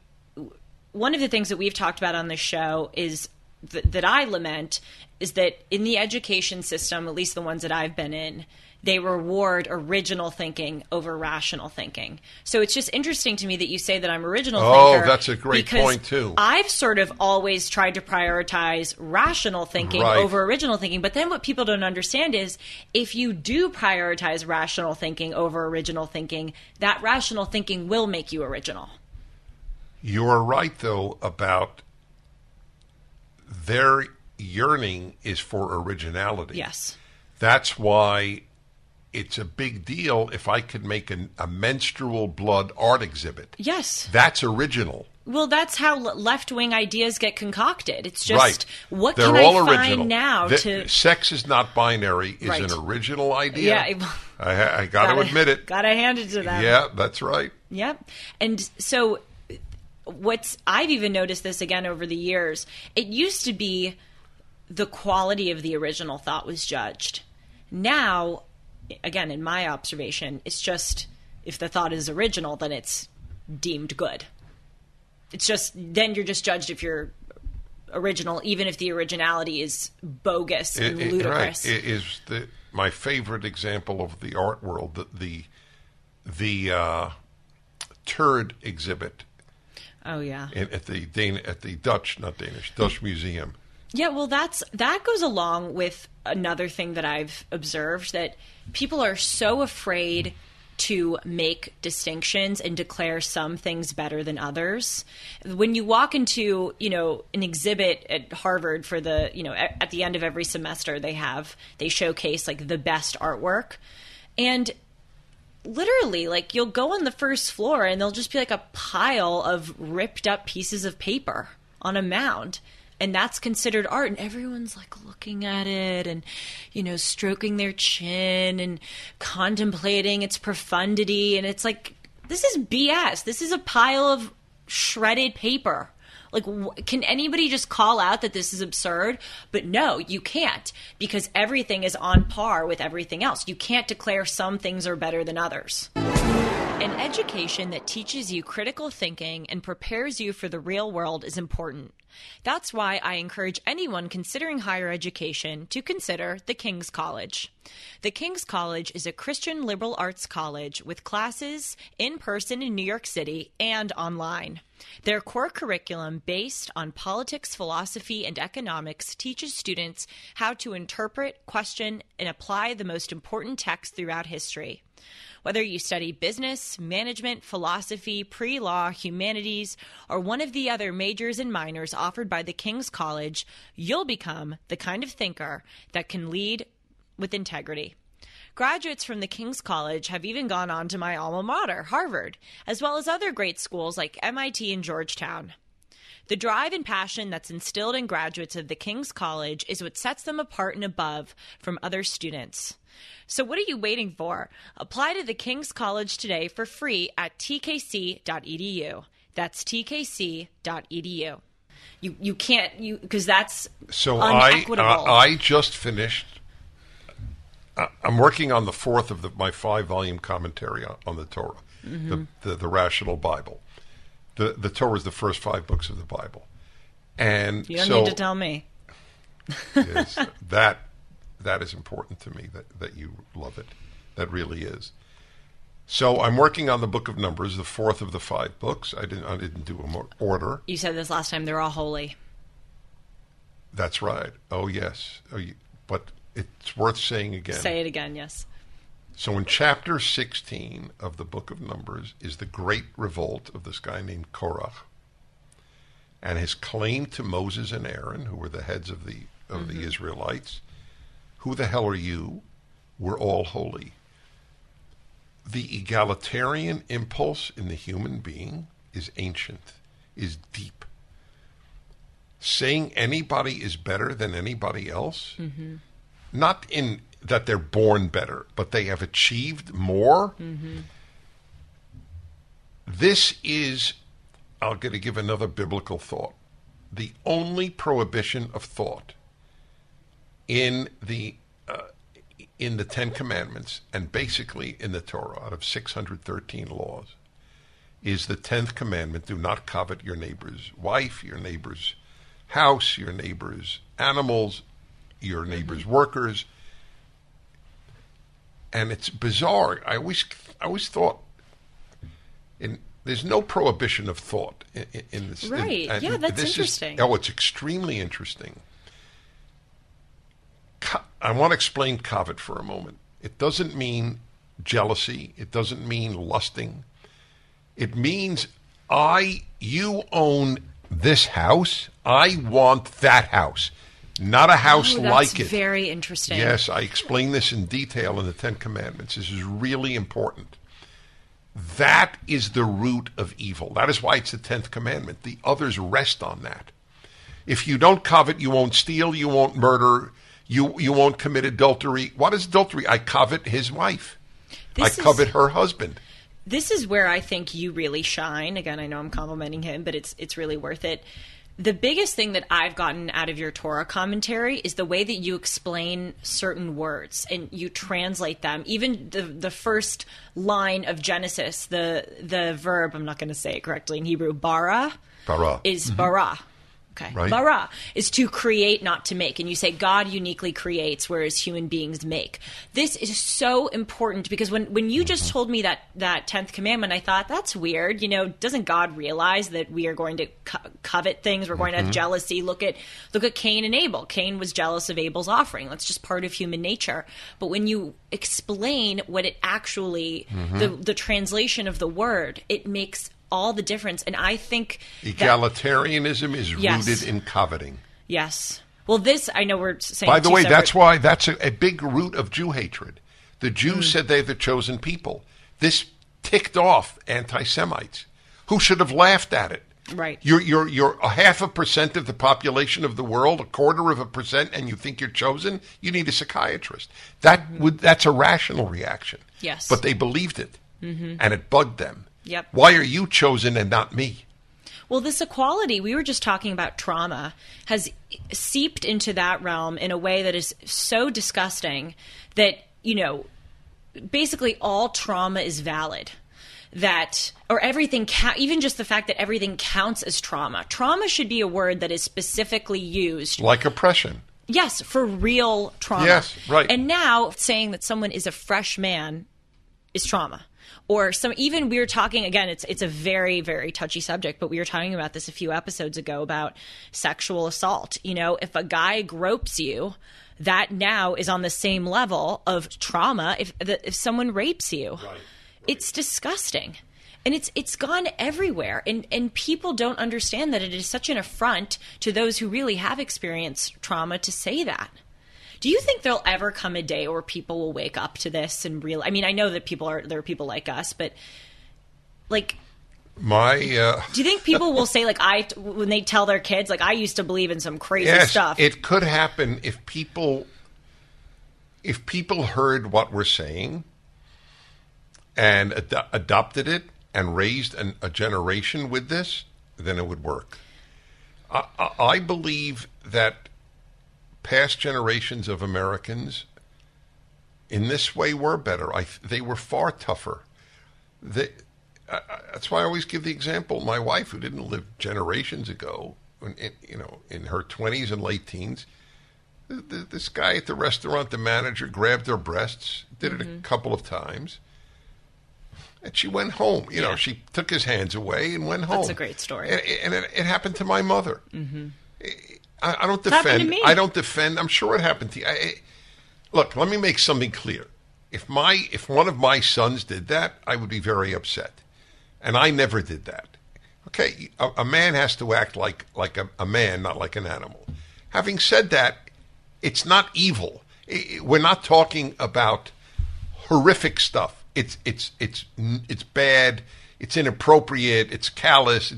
one of the things that we've talked about on this show is that I lament is that in the education system, at least the ones that I've been in, they reward original thinking over rational thinking. So it's just interesting to me that you say that I'm original thinker. Oh, that's a great point, too. I've sort of always tried to prioritize rational thinking over original thinking. But then what people don't understand is if you do prioritize rational thinking over original thinking, that rational thinking will make you original. You're right, though, about their yearning is for originality. Yes. That's why it's a big deal if I could make a menstrual blood art exhibit. Yes. That's original. Well, that's how left-wing ideas get concocted. It's just, what They're can all I original. Find now to... Sex is not binary is an original idea. Yeah. I got to admit it. Got to hand it to them. Yeah, that's right. Yep. And so I've even noticed this again over the years. It used to be the quality of the original thought was judged. Now... Again, in my observation, it's just if the thought is original, then it's deemed good. It's just then you're just judged if you're original, even if the originality is bogus and ludicrous. Right. It is my favorite example of the art world, the turd exhibit. Oh yeah, at the Dutch Museum. Yeah, well, that goes along with another thing that I've observed, that people are so afraid to make distinctions and declare some things better than others. When you walk into, you know, an exhibit at Harvard for the, you know, at the end of every semester they showcase like the best artwork, and literally, like, you'll go on the first floor and there'll just be like a pile of ripped up pieces of paper on a mound. And that's considered art, and everyone's like looking at it and, you know, stroking their chin and contemplating its profundity. And it's like, this is BS. This is a pile of shredded paper. Like, can anybody just call out that this is absurd? But no, you can't, because everything is on par with everything else. You can't declare some things are better than others. An education that teaches you critical thinking and prepares you for the real world is important. That's why I encourage anyone considering higher education to consider The King's College. The King's College is a Christian liberal arts college with classes in person in New York City and online. Their core curriculum, based on politics, philosophy, and economics, teaches students how to interpret, question, and apply the most important texts throughout history. Whether you study business, management, philosophy, pre-law, humanities, or one of the other majors and minors offered by the King's College, you'll become the kind of thinker that can lead with integrity. Graduates from the King's College have even gone on to my alma mater, Harvard, as well as other great schools like MIT and Georgetown. The drive and passion that's instilled in graduates of the King's College is what sets them apart and above from other students. So what are you waiting for? Apply to the King's College today for free at tkc.edu. That's tkc.edu. You can't, because that's so unequitable. I just finished. I'm working on the fourth of my five-volume commentary on the Torah, mm-hmm. the Rational Bible. The Torah is the first five books of the Bible, and you don't need to tell me. Yes, that is important to me that you love it. That really is. So I'm working on the Book of Numbers, the fourth of the five books. I didn't do them in order. You said this last time. They're all holy. That's right. Oh yes. But it's worth saying again. Say it again. Yes. So in chapter 16 of the Book of Numbers is the great revolt of this guy named Korach and his claim to Moses and Aaron, who were the heads of the Israelites. Who the hell are you? We're all holy. The egalitarian impulse in the human being is ancient, is deep. Saying anybody is better than anybody else, mm-hmm. not in that they're born better, but they have achieved more. Mm-hmm. This is, I'm going to give another biblical thought, the only prohibition of thought in the Ten Commandments, and basically in the Torah, out of 613 laws, is the 10th commandment: do not covet your neighbor's wife, your neighbor's house, your neighbor's animals, your neighbor's mm-hmm. workers. And it's bizarre. I always thought, there's no prohibition of thought in this. Right? That's interesting. It's extremely interesting. I want to explain covet for a moment. It doesn't mean jealousy. It doesn't mean lusting. It means you own this house. I want that house. Not a house like it. That's very interesting. Yes, I explain this in detail in the Ten Commandments. This is really important. That is the root of evil. That is why it's the 10th commandment. The others rest on that. If you don't covet, you won't steal, you won't murder, you won't commit adultery. What is adultery? I covet his wife. I covet her husband. This is where I think you really shine. Again, I know I'm complimenting him, but it's really worth it. The biggest thing that I've gotten out of your Torah commentary is the way that you explain certain words and you translate them. Even the first line of Genesis, the verb, I'm not going to say it correctly in Hebrew, bara, is bara. Okay. Right? Bara is to create, not to make. And you say God uniquely creates, whereas human beings make. This is so important because when you just told me that 10th commandment, I thought, that's weird. You know, doesn't God realize that we are going to covet things? We're going to have jealousy. Look at Cain and Abel. Cain was jealous of Abel's offering. That's just part of human nature. But when you explain what it actually, the translation of the word, it makes all the difference. And I think egalitarianism is rooted in coveting. Yes. Well, this, I know we're saying. By the way, that's why that's a big root of Jew hatred. The Jews said they're the chosen people. This ticked off anti-Semites who should have laughed at it. Right. You're 0.5% of the population of the world, 0.25%, and you think you're chosen? You need a psychiatrist. That's a rational reaction. Yes. But they believed it, and it bugged them. Yep. Why are you chosen and not me? Well, this equality, we were just talking about trauma, has seeped into that realm in a way that is so disgusting that, you know, basically all trauma is valid. That, or everything, even just the fact that everything counts as trauma. Trauma should be a word that is specifically used. Like oppression. Yes, for real trauma. Yes, right. And now saying that someone is a fresh man is trauma. Or some, even we were talking, again, it's a very, very touchy subject, but we were talking about this a few episodes ago about sexual assault. You know, if a guy gropes you, that now is on the same level of trauma if someone rapes you. Right. It's disgusting. And it's gone everywhere. And people don't understand that it is such an affront to those who really have experienced trauma to say that. Do you think there'll ever come a day where people will wake up to this and realize? I mean, I know that there are people like us, but like, do you think people will say, like, when they tell their kids, like, I used to believe in some crazy stuff? It could happen if people heard what we're saying and adopted it and raised a generation with this, then it would work. I believe that past generations of Americans in this way were better. They were far tougher. That's why I always give the example. My wife, who didn't live generations ago, in her 20s and late teens, this guy at the restaurant, the manager, grabbed her breasts, did it a couple of times, and she went home. You know, she took his hands away and went home. That's a great story. And it happened to my mother. Mm-hmm. I don't defend. I'm sure it happened to you. Look, let me make something clear. If one of my sons did that, I would be very upset, and I never did that. Okay, a man has to act like a man, not like an animal. Having said that, it's not evil. We're not talking about horrific stuff. It's bad. It's inappropriate. It's callous.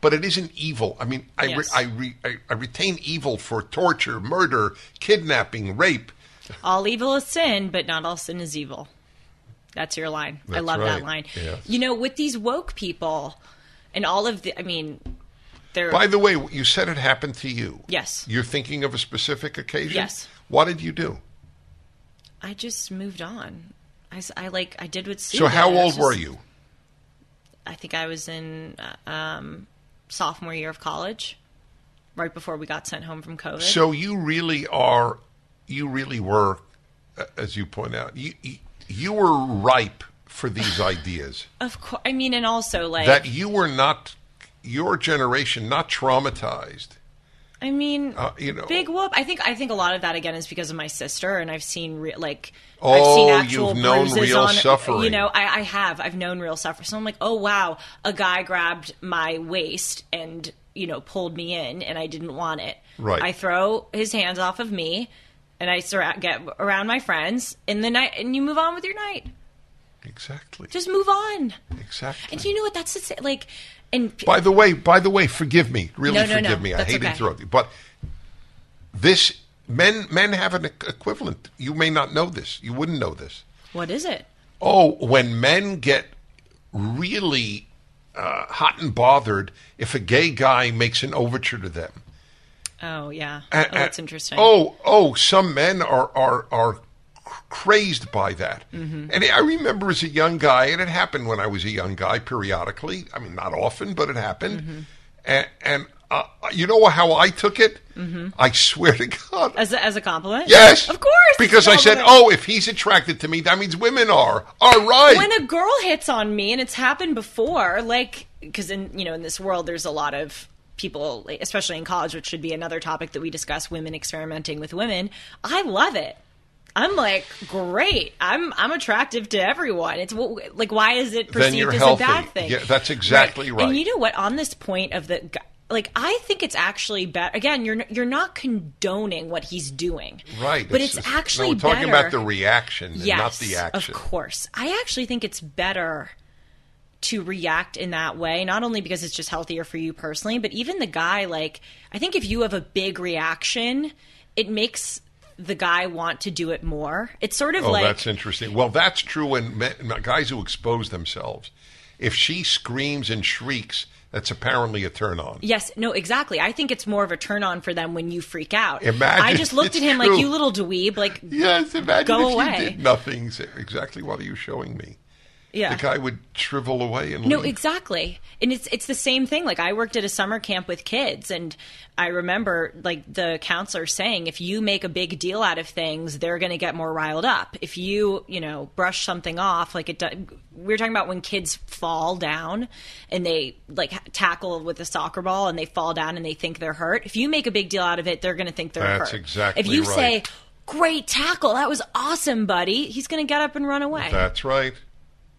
But it isn't evil. I mean, I retain evil for torture, murder, kidnapping, rape. All evil is sin, but not all sin is evil. That's your line. That's I love that line. Yes. You know, with these woke people and all of the, I mean, they're. By the way, you said it happened to you. Yes. You're thinking of a specific occasion? Yes. What did you do? I just moved on. I did what Steve did. So how old were you? I think I was in sophomore year of college, right before we got sent home from COVID. So you really were, as you point out, you were ripe for these ideas. Of course. I mean, and also like that you were not, your generation, not traumatized. I mean, big whoop. I think a lot of that again is because of my sister, and I've seen actual you've known real suffering. You know, I have. I've known real suffering. So I'm like, oh wow, a guy grabbed my waist and pulled me in, and I didn't want it. Right. I throw his hands off of me, and I get around my friends in the night, and you move on with your night. Exactly. Just move on. Exactly. And you know what? That's the, like. And by the way, forgive me. Really, forgive me. That's I hate interrupting. But this, men have an equivalent. You may not know this. You wouldn't know this. What is it? Oh, when men get really hot and bothered if a gay guy makes an overture to them. Oh, yeah. That's interesting. Some men are crazed by that. Mm-hmm. And I remember as a young guy, and it happened when I was a young guy periodically. I mean, not often, but it happened. Mm-hmm. And You know how I took it? Mm-hmm. I swear to God. As a compliment? Yes. Of course. Because I said, oh, if he's attracted to me, that means women are. All right. When a girl hits on me, and it's happened before, like, because in this world, there's a lot of people, especially in college, which should be another topic that we discuss, women experimenting with women. I love it. I'm like, great. I'm attractive to everyone. It's like, why is it perceived as healthy. A bad thing? Yeah, that's exactly right. And you know what? On this point of the, like, I think it's actually better. Again, you're not condoning what he's doing, right? But it's actually no, we're talking better. About the reaction, and yes, not the action. Of course, I actually think it's better to react in that way, not only because it's just healthier for you personally, but even the guy. Like, I think if you have a big reaction, it makes the guy want to do it more. It's sort of like... Oh, that's interesting. Well, that's true when guys who expose themselves. If she screams and shrieks, that's apparently a turn-on. Yes. No, exactly. I think it's more of a turn-on for them when you freak out. Imagine. I just looked at him true. Like, you little dweeb, like, yes, imagine go if away. You did nothing. Exactly what are you showing me? Yeah. The guy would shrivel away and leave. No, exactly. And it's the same thing. Like, I worked at a summer camp with kids, and I remember, like, the counselor saying, if you make a big deal out of things, they're going to get more riled up. If you, brush something off, like it does, we were talking about when kids fall down and they, like, tackle with a soccer ball and they fall down and they think they're hurt. If you make a big deal out of it, they're going to think they're hurt. That's exactly right. If you say, great tackle, that was awesome, buddy, he's going to get up and run away. That's right.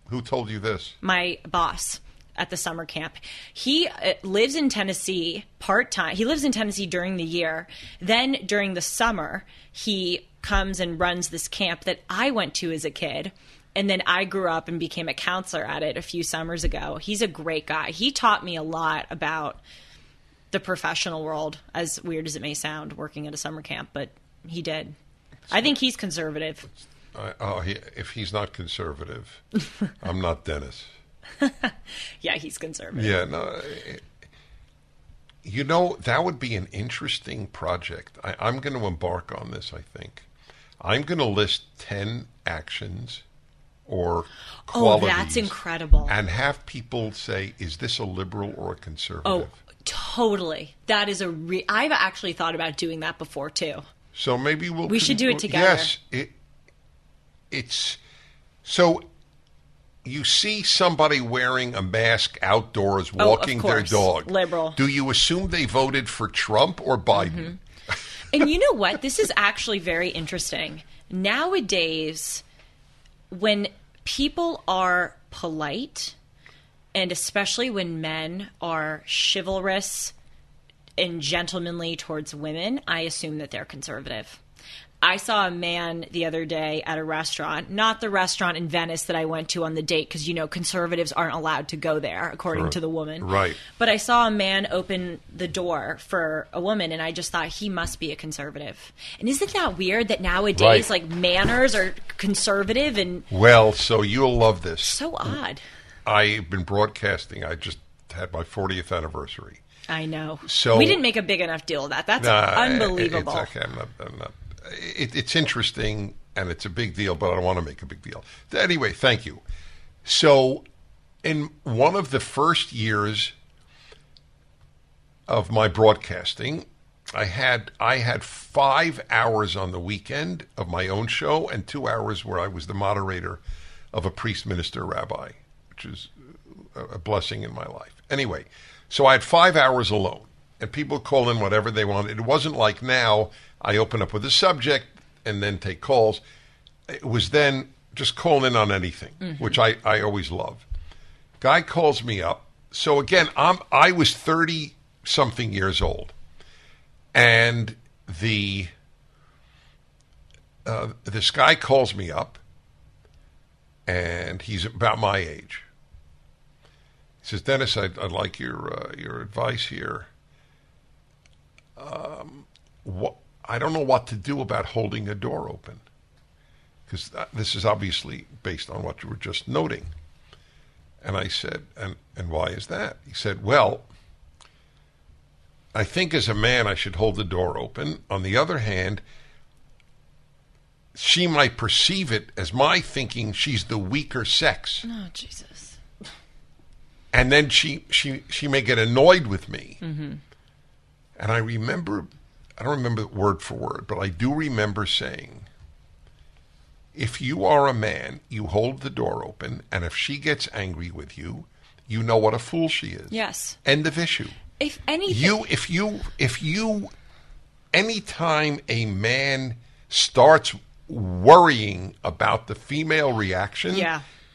Who told you this? My boss at the summer camp. He lives in Tennessee part-time. He lives in Tennessee during the year. Then during the summer, he comes and runs this camp that I went to as a kid. And then I grew up and became a counselor at it a few summers ago. He's a great guy. He taught me a lot about the professional world, as weird as it may sound, working at a summer camp. But he did. I think he's conservative. If he's not conservative, I'm not Dennis. Yeah, he's conservative. Yeah, no. That would be an interesting project. I'm going to embark on this, I think. I'm going to list 10 actions or qualities. Oh, that's incredible. And have people say, is this a liberal or a conservative? Oh, totally. That is I've actually thought about doing that before, too. So maybe we should do it together. Yes, It's so you see somebody wearing a mask outdoors, walking their dog. Liberal. Do you assume they voted for Trump or Biden? Mm-hmm. And you know what? This is actually very interesting. Nowadays, when people are polite, and especially when men are chivalrous and gentlemanly towards women, I assume that they're conservative. I saw a man the other day at a restaurant, not the restaurant in Venice that I went to on the date, because, conservatives aren't allowed to go there, according to the woman. Right. But I saw a man open the door for a woman, and I just thought, he must be a conservative. And isn't that weird that nowadays, like, manners are conservative? And well, so you'll love this. So odd. I've been broadcasting. I just had my 40th anniversary. I know. So we didn't make a big enough deal of that. That's unbelievable. It's okay. I'm not. It's interesting, and it's a big deal, but I don't want to make a big deal. Anyway, thank you. So in one of the first years of my broadcasting, I had 5 hours on the weekend of my own show and 2 hours where I was the moderator of a priest, minister, rabbi, which is a blessing in my life. Anyway, so I had 5 hours alone, and people call in whatever they wanted. It wasn't like now. I open up with a subject and then take calls. It was then just call in on anything, mm-hmm. which I always love. Guy calls me up. So again, I was 30-something years old. And this guy calls me up, and he's about my age. He says, Dennis, I'd like your advice here. I don't know what to do about holding a door open, because this is obviously based on what you were just noting. And I said, and why is that? He said, well, I think as a man I should hold the door open. On the other hand, she might perceive it as my thinking she's the weaker sex. Oh, Jesus. And then she may get annoyed with me. Mm-hmm. And I remember, I don't remember it word for word, but I do remember saying, if you are a man, you hold the door open, and if she gets angry with you, you know what a fool she is. Yes. End of issue. If anything, anytime a man starts worrying about the female reaction,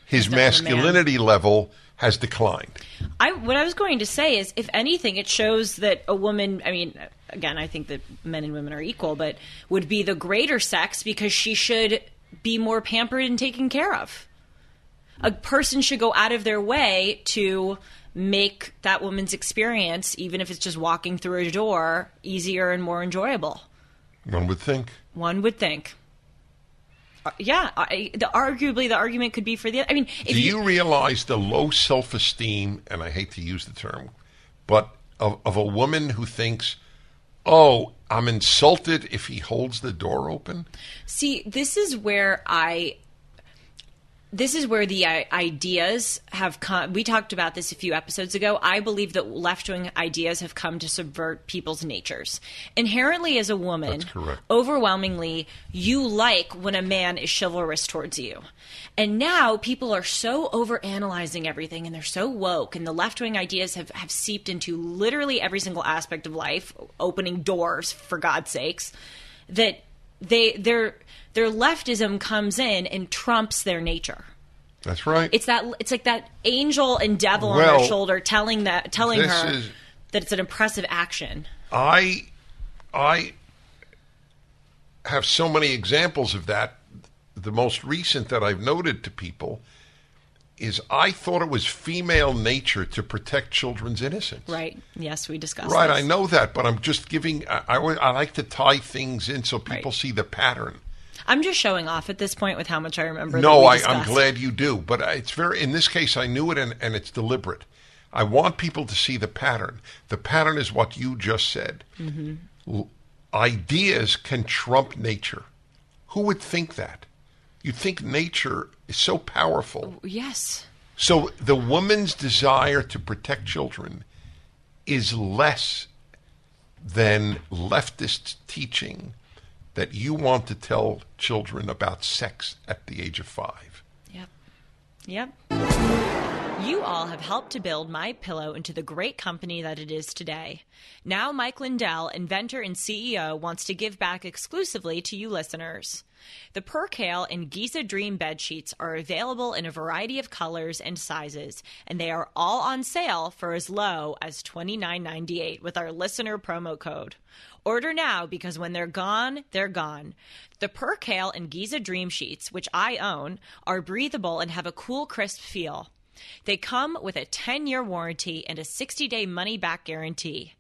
his masculinity level has declined. What I was going to say is, if anything, it shows that a woman, I mean, again, I think that men and women are equal, but would be the greater sex because she should be more pampered and taken care of. A person should go out of their way to make that woman's experience, even if it's just walking through a door, easier and more enjoyable. One would think. One would think. Yeah, arguably the argument could be for the other. I mean, if do you realize the low self-esteem, and I hate to use the term, but of a woman who thinks, oh, I'm insulted if he holds the door open? See, this is where the ideas have come. We talked about this a few episodes ago. I believe that left-wing ideas have come to subvert people's natures. Inherently, as a woman, overwhelmingly, you like when a man is chivalrous towards you. And now people are so overanalyzing everything, and they're so woke, and the left-wing ideas have seeped into literally every single aspect of life, opening doors, for God's sakes, that their leftism comes in and trumps their nature. That's right. It's like that angel and devil on her shoulder telling her that it's an oppressive action. I have so many examples of that. The most recent that I've noted to people is I thought it was female nature to protect children's innocence. Right. Yes, we discussed right, this. I know that, but I'm just giving... I like to tie things in so people see the pattern. I'm just showing off at this point with how much I remember. No, I'm glad you do, but it's very... In this case, I knew it, and it's deliberate. I want people to see the pattern. The pattern is what you just said. Mm-hmm. Ideas can trump nature. Who would think that? You think nature is so powerful. Yes. So the woman's desire to protect children is less than leftist teaching that you want to tell children about sex at the age of 5. Yep. You all have helped to build MyPillow into the great company that it is today. Now Mike Lindell, inventor and CEO, wants to give back exclusively to you listeners. The Percale and Giza Dream bed sheets are available in a variety of colors and sizes, and they are all on sale for as low as $29.98 with our listener promo code. Order now, because when they're gone, they're gone. The Percale and Giza Dream sheets, which I own, are breathable and have a cool, crisp feel. They come with a 10-year warranty and a 60-day money-back guarantee.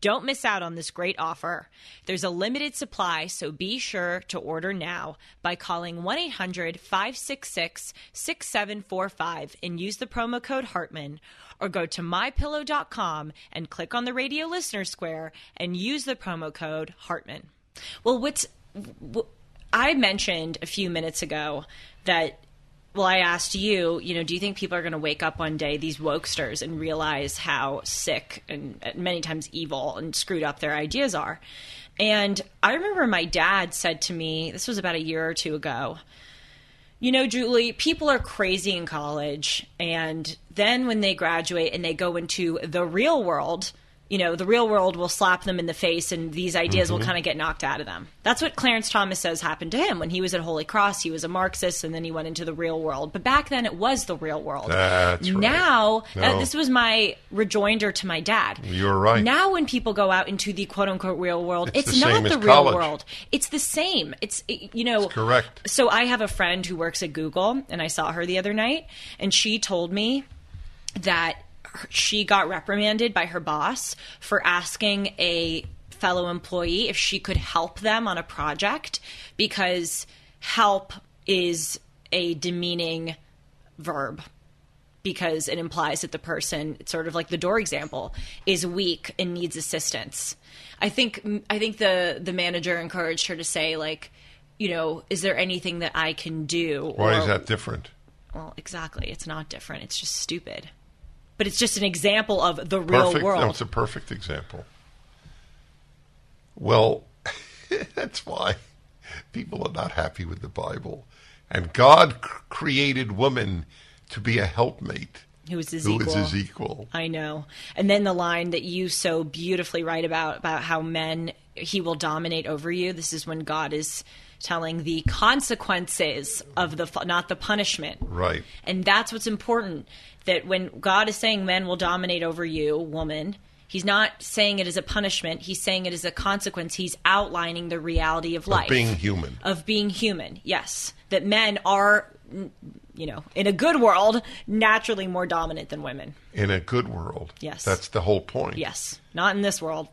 Don't miss out on this great offer. There's a limited supply, so be sure to order now by calling 1-800-566-6745 and use the promo code Hartman, or go to mypillow.com and click on the radio listener square and use the promo code Hartman. Well, I mentioned a few minutes ago that, well, I asked you, do you think people are going to wake up one day, these wokesters, and realize how sick and many times evil and screwed up their ideas are? And I remember my dad said to me, this was about a year or two ago, Julie, people are crazy in college. And then when they graduate and they go into the real world, the real world will slap them in the face, and these ideas will kind of get knocked out of them. That's what Clarence Thomas says happened to him when he was at Holy Cross. He was a Marxist, and then he went into the real world. But back then, it was the real world. That's right. Now, this was my rejoinder to my dad. You're right. Now, when people go out into the quote-unquote real world, it's not the real world. It's the same. It's correct. So I have a friend who works at Google, and I saw her the other night, and she told me that she got reprimanded by her boss for asking a fellow employee if she could help them on a project, because help is a demeaning verb, because it implies that the person, it's sort of like the door example, is weak and needs assistance. I think the manager encouraged her to say, is there anything that I can do? Why is that different? Well, exactly. It's not different. It's just stupid. But it's just an example of the real world. No, it's a perfect example. Well, that's why people are not happy with the Bible. And God created woman to be a helpmate. Who is his equal. Who is his equal. I know. And then the line that you so beautifully write about how men, he will dominate over you. This is when God is telling the consequences of not the punishment. Right. And that's what's important, that when God is saying men will dominate over you, woman, he's not saying it as a punishment. He's saying it as a consequence. He's outlining the reality of life. Of being human. Of being human, yes. That men are, you know, in a good world, naturally more dominant than women. In a good world. Yes. That's the whole point. Yes. Not in this world.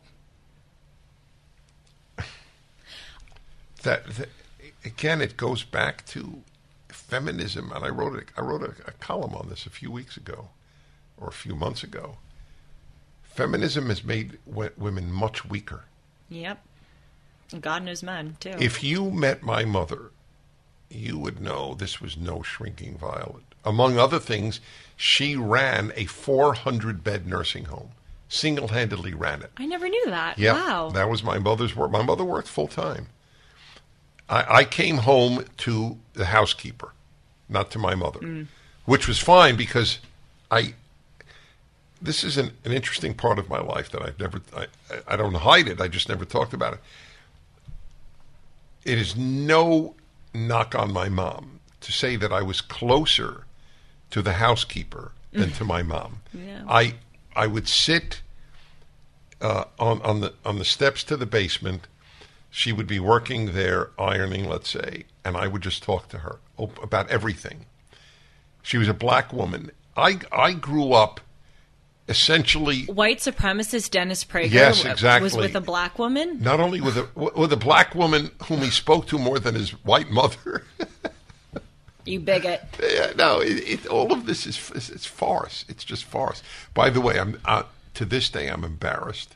That again, it goes back to feminism, and I wrote a column on this a few months ago. Feminism has made women much weaker. Yep. God knows men, too. If you met my mother, you would know this was no shrinking violet. Among other things, she ran a 400-bed nursing home. Single-handedly ran it. I never knew that. Yep. Wow. That was my mother's work. My mother worked full-time. I came home to the housekeeper, not to my mother, which was fine because this is an interesting part of my life that I don't hide it. I just never talked about it. It is no knock on my mom to say that I was closer to the housekeeper than to my mom. Yeah. I would sit on the steps to the basement. She would be working there, ironing, let's say, and I would just talk to her about everything. She was a black woman. I grew up essentially... White supremacist Dennis Prager, yes, exactly, was with a black woman? Not only with a black woman whom he spoke to more than his white mother. You bigot. Yeah, no, all of this is farce. It's just farce. By the way, to this day, I'm embarrassed.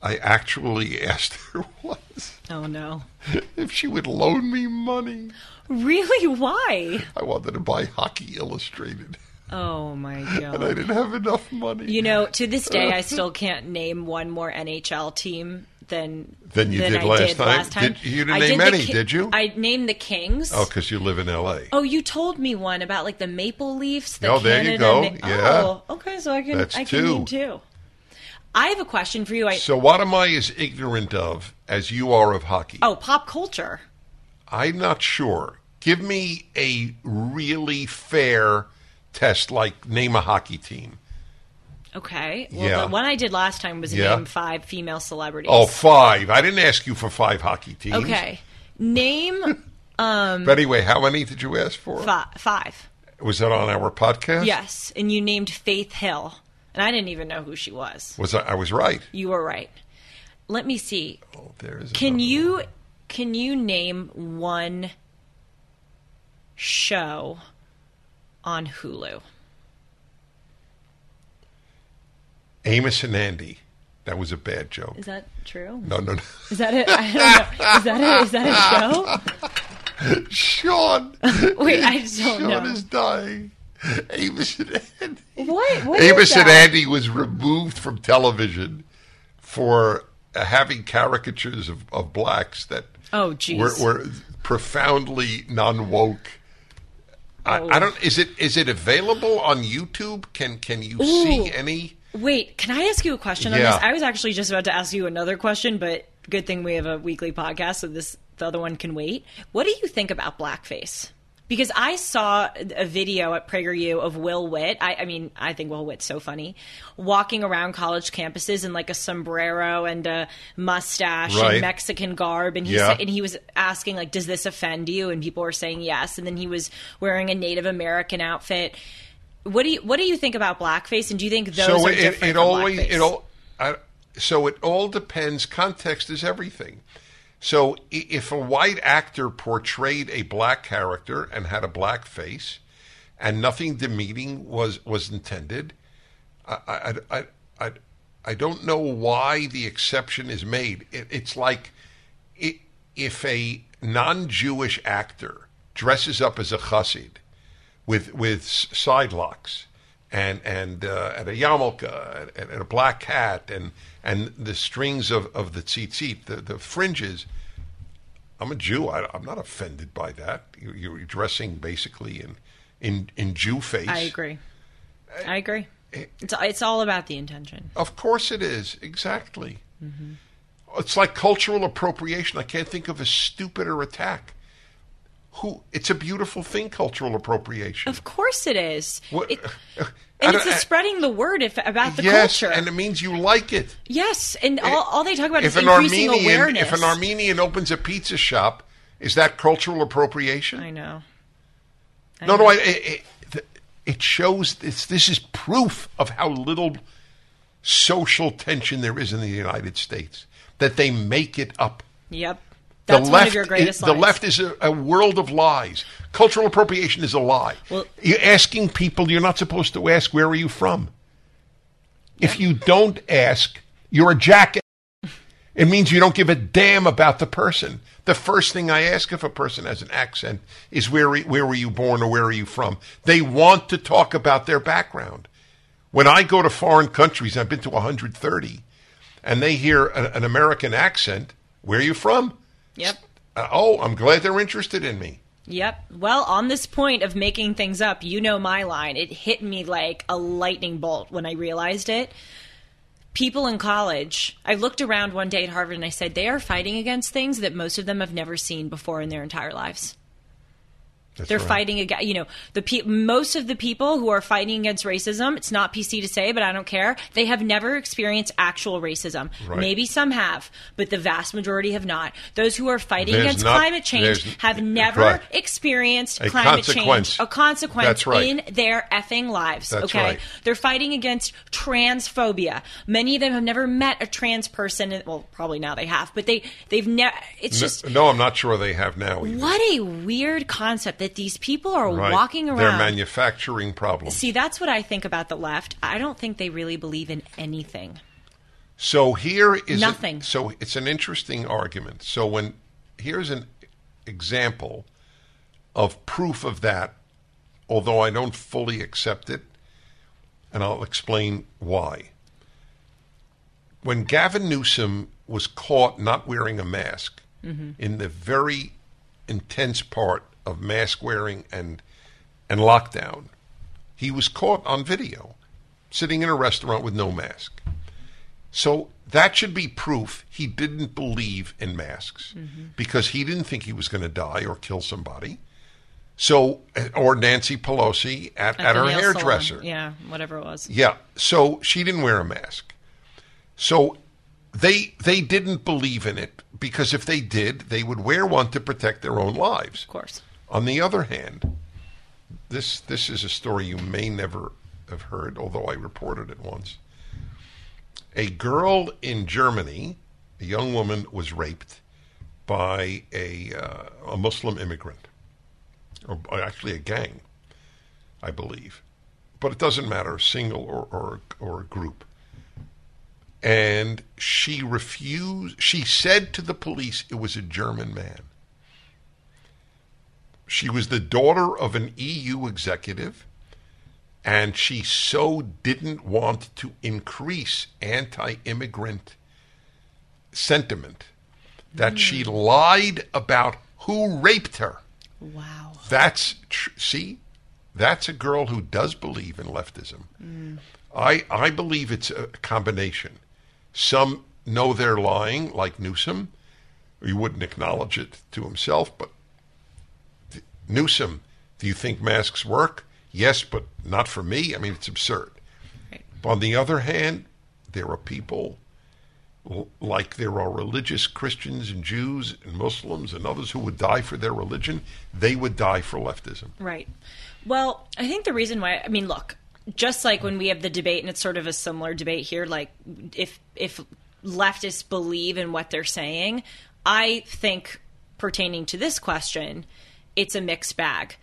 I actually asked her once. Oh, no. If she would loan me money. Really? Why? I wanted to buy Hockey Illustrated. Oh, my God. And I didn't have enough money. You know, to this day, I still can't name one more NHL team than I did last time. You didn't name any, did you? I named the Kings. Oh, because you live in L.A. Oh, you told me one about, like, the Maple Leafs, the Canada. Oh, there you go. Yeah. Oh, okay, so I can name two. I have a question for you. So what am I as ignorant of as you are of hockey? Oh, pop culture. I'm not sure. Give me a really fair test, like name a hockey team. Okay. Well, yeah. The one I did last time was name 5 female celebrities. Oh, 5. I didn't ask you for 5 hockey teams. Okay. Name... But anyway, how many did you ask for? 5. Was that on our podcast? Yes. And you named Faith Hill. And I didn't even know who she was. I was right. You were right. Let me see. Oh, there's. Can you name one show on Hulu? Amos and Andy. That was a bad joke. Is that true? No. Is that it? I don't know. Is that a show? Sean. Wait, I just don't know. Sean is dying. Amos and Andy. What Amos and Andy was removed from television for having caricatures of blacks that were profoundly non-woke. Oh. I don't. Is it available on YouTube? Can you see any? Wait, can I ask you a question on this? I was actually just about to ask you another question, but good thing we have a weekly podcast, so the other one can wait. What do you think about blackface? Because I saw a video at PragerU of Will Witt. I mean, I think Will Witt's so funny, walking around college campuses in like a sombrero and a mustache and Mexican garb, and he was asking like, "Does this offend you?" And people were saying yes, and then he was wearing a Native American outfit. What do you think about blackface? And do you think those are different from blackface? So it all depends. Context is everything. So if a white actor portrayed a black character and had a black face and nothing demeaning was intended, I don't know why the exception is made. It's like if a non-Jewish actor dresses up as a chassid with side locks and a yarmulke and a black hat and the strings of the tzitzit, the fringes. I'm a Jew. I'm not offended by that. You're dressing basically in Jew face. I agree. I agree. It's all about the intention. Of course it is. Exactly. Mm-hmm. It's like cultural appropriation. I can't think of a stupider attack. It's a beautiful thing, cultural appropriation. Of course it is. It's spreading the word about the culture. Yes, and it means you like it. Yes, and all they talk about is increasing awareness. If an Armenian opens a pizza shop, is that cultural appropriation? I know. No. It shows this is proof of how little social tension there is in the United States, that they make it up. Yep. That's one of your greatest lies. The left is a world of lies. Cultural appropriation is a lie. Well, you're asking people, you're not supposed to ask, where are you from? Yeah. If you don't ask, you're a jackass. It means you don't give a damn about the person. The first thing I ask if a person has an accent is, where were you born or where are you from? They want to talk about their background. When I go to foreign countries, I've been to 130, and they hear an American accent, where are you from? Yep. I'm glad they're interested in me. Yep. Well, on this point of making things up, you know my line. It hit me like a lightning bolt when I realized it. People in college, I looked around one day at Harvard and I said, they are fighting against things that most of them have never seen before in their entire lives. That's they're right. Fighting against, most of the people who are fighting against racism, it's not PC to say, but I don't care. They have never experienced actual racism. Right. Maybe some have, but the vast majority have not. Those who are fighting against climate change have never experienced climate change, a consequence in their effing lives. That's okay. Right. They're fighting against transphobia. Many of them have never met a trans person. Well, probably now they have, but they've never, No, I'm not sure they have now either. What a weird concept that these people are walking around. They're manufacturing problems. See, that's what I think about the left. I don't think they really believe in anything. So here is nothing. So it's an interesting argument. So here's an example of proof of that, although I don't fully accept it, and I'll explain why. When Gavin Newsom was caught not wearing a mask in the very intense part of mask wearing and lockdown, he was caught on video sitting in a restaurant with no mask. So that should be proof he didn't believe in masks because he didn't think he was going to die or kill somebody. So, or Nancy Pelosi at her hairdresser. Salon. Yeah, whatever it was. Yeah, so she didn't wear a mask. So they didn't believe in it because if they did, they would wear one to protect their own lives. Of course. On the other hand, this is a story you may never have heard, although I reported it once. A girl in Germany, a young woman, was raped by a Muslim immigrant, or actually a gang, I believe. But it doesn't matter, single or a group. And she refused. She said to the police it was a German man. She was the daughter of an EU executive, and she so didn't want to increase anti-immigrant sentiment that she lied about who raped her. Wow. That's a girl who does believe in leftism. Mm. I believe it's a combination. Some know they're lying, like Newsom. He wouldn't acknowledge it to himself, but Newsom, do you think masks work? Yes, but not for me. I mean, it's absurd. Right. On the other hand, there are people, like there are religious Christians and Jews and Muslims and others who would die for their religion. They would die for leftism. Right. Well, I think the reason why, I mean, look, just like when we have the debate, and it's sort of a similar debate here, like if leftists believe in what they're saying, I think pertaining to this question, it's a mixed bag.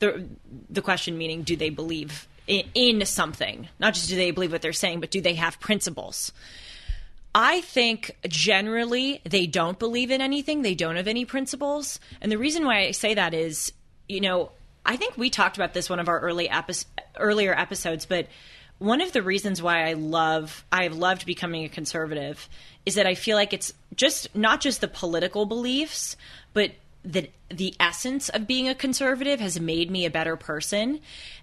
The question meaning, do they believe in something? Not just do they believe what they're saying, but do they have principles? I think generally they don't believe in anything. They don't have any principles. And the reason why I say that is, I think we talked about this one of our earlier episodes, but one of the reasons why I've loved becoming a conservative is that I feel like it's just not just the political beliefs, but the essence of being a conservative has made me a better person.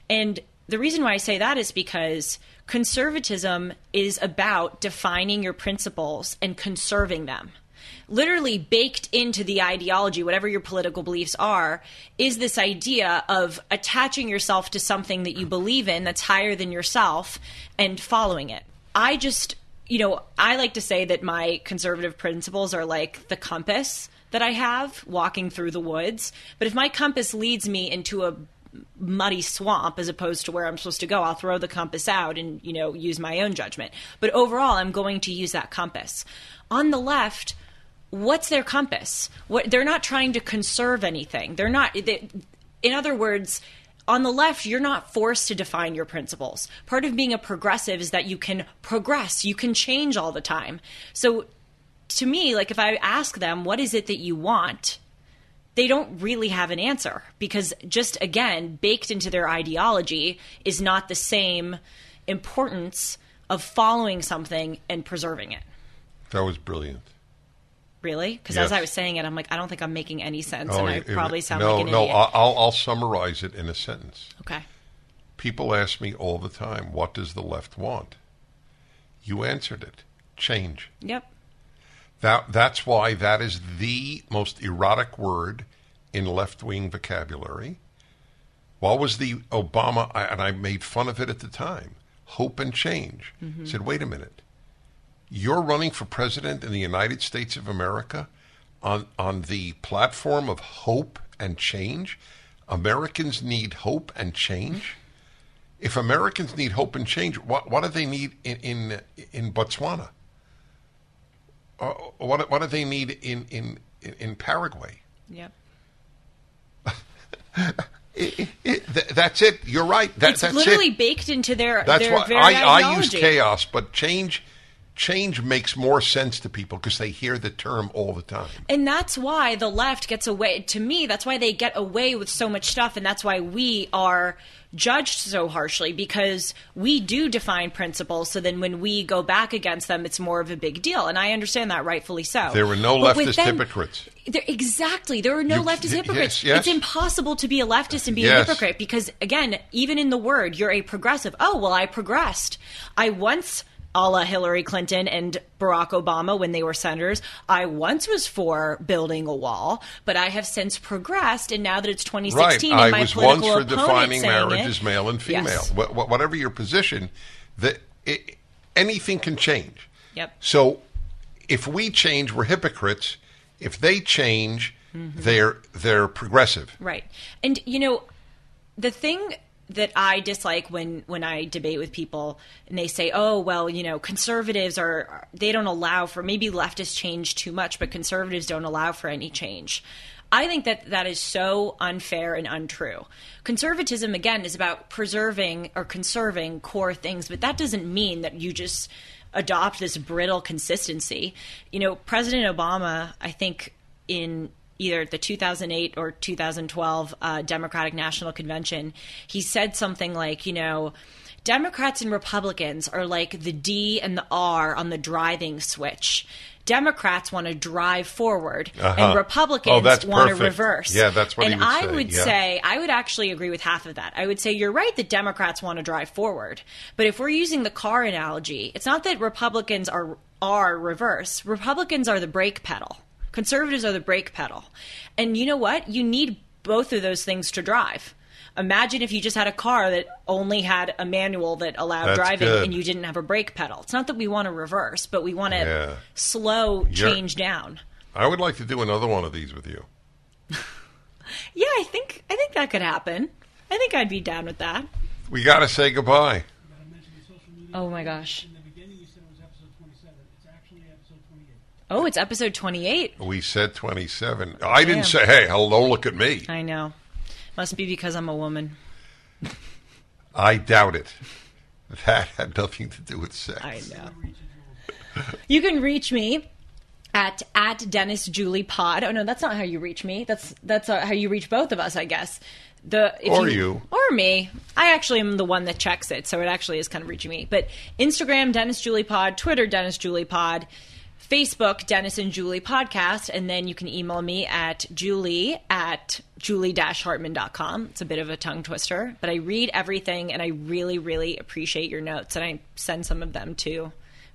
And the reason why I say that is because conservatism is about defining your principles and conserving them. Literally baked into the ideology, whatever your political beliefs are, is this idea of attaching yourself to something that you believe in that's higher than yourself and following it. I just, I like to say that my conservative principles are like the compass that I have walking through the woods. But if my compass leads me into a muddy swamp as opposed to where I'm supposed to go, I'll throw the compass out and, use my own judgment. But overall, I'm going to use that compass. On the left, what's their compass? They're not trying to conserve anything. They're not. In other words, on the left, you're not forced to define your principles. Part of being a progressive is that you can progress. You can change all the time. So to me, like if I ask them, what is it that you want? They don't really have an answer because just, again, baked into their ideology is not the same importance of following something and preserving it. That was brilliant. Really? Because yes. As I was saying it, I'm like, I don't think I'm making any sense, and I probably sound like an idiot. I'll summarize it in a sentence. Okay. People ask me all the time, what does the left want? You answered it. Change. Yep. That's why that is the most erotic word in left-wing vocabulary. What was the Obama, and I made fun of it at the time, hope and change. Mm-hmm. I said, wait a minute. You're running for president in the United States of America on the platform of hope and change? Americans need hope and change? If Americans need hope and change, what do they need in Botswana? What do they need in Paraguay? Yep. That's it. You're right. That's literally it. Baked into their very ideology. I use chaos, but change makes more sense to people because they hear the term all the time. And that's why the left gets away. To me, that's why they get away with so much stuff, and that's why we are judged so harshly, because we do define principles, so then when we go back against them, it's more of a big deal. And I understand that, rightfully so. There were no leftist hypocrites. Exactly. There are no leftist hypocrites. Yes. It's impossible to be a leftist and be a hypocrite because, again, even in the word, you're a progressive. Oh, well, I progressed. I once... a la Hillary Clinton and Barack Obama when they were senators, I once was for building a wall, but I have since progressed, and now that it's 2016 and my political opponent saying it. Right, I was once for defining marriage as male and female. Yes. Whatever your position, anything can change. Yep. So if we change, we're hypocrites. If they change, they're progressive. Right. And, the thing that I dislike when I debate with people and they say, oh, well, conservatives they don't allow for, maybe leftists change too much, but conservatives don't allow for any change. I think that is so unfair and untrue. Conservatism, again, is about preserving or conserving core things, but that doesn't mean that you just adopt this brittle consistency. President Obama, I think in either the 2008 or 2012 Democratic National Convention, he said something like, Democrats and Republicans are like the D and the R on the driving switch. Democrats want to drive forward, and Republicans want to reverse. Yeah, that's what he would say. And I would say, I would actually agree with half of that. I would say you're right that Democrats want to drive forward. But if we're using the car analogy, it's not that Republicans are reverse. Republicans are the brake pedal. Conservatives are the brake pedal. And you know what? You need both of those things to drive. Imagine if you just had a car that only had a manual that allowed driving and you didn't have a brake pedal. It's not that we want to reverse, but we want to slow change down. I would like to do another one of these with you. Yeah, I think that could happen. I think I'd be down with that. We got to say goodbye. Oh, my gosh. Oh, it's episode 28. We said 27. I didn't say, hey, hello, look at me. I know. Must be because I'm a woman. I doubt it. That had nothing to do with sex. I know. You can reach me at Dennis Julie Pod. Oh no, that's not how you reach me. That's how you reach both of us, I guess. Or me. I actually am the one that checks it, so it actually is kind of reaching me. But Instagram, Dennis Julie Pod, Twitter, Dennis Julie Pod, Facebook, Dennis and Julie Podcast, and then you can email me at julie@julie-hartman.com. It's a bit of a tongue twister, but I read everything, and I really, really appreciate your notes, and I send some of them to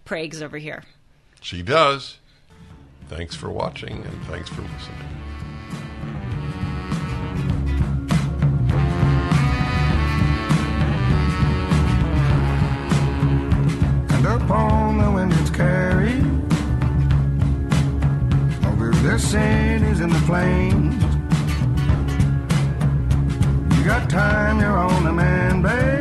Prags over here. She does. Thanks for watching, and thanks for listening. Upon the wind it's carried over their cities in the plains. You got time, you're on the man, babe.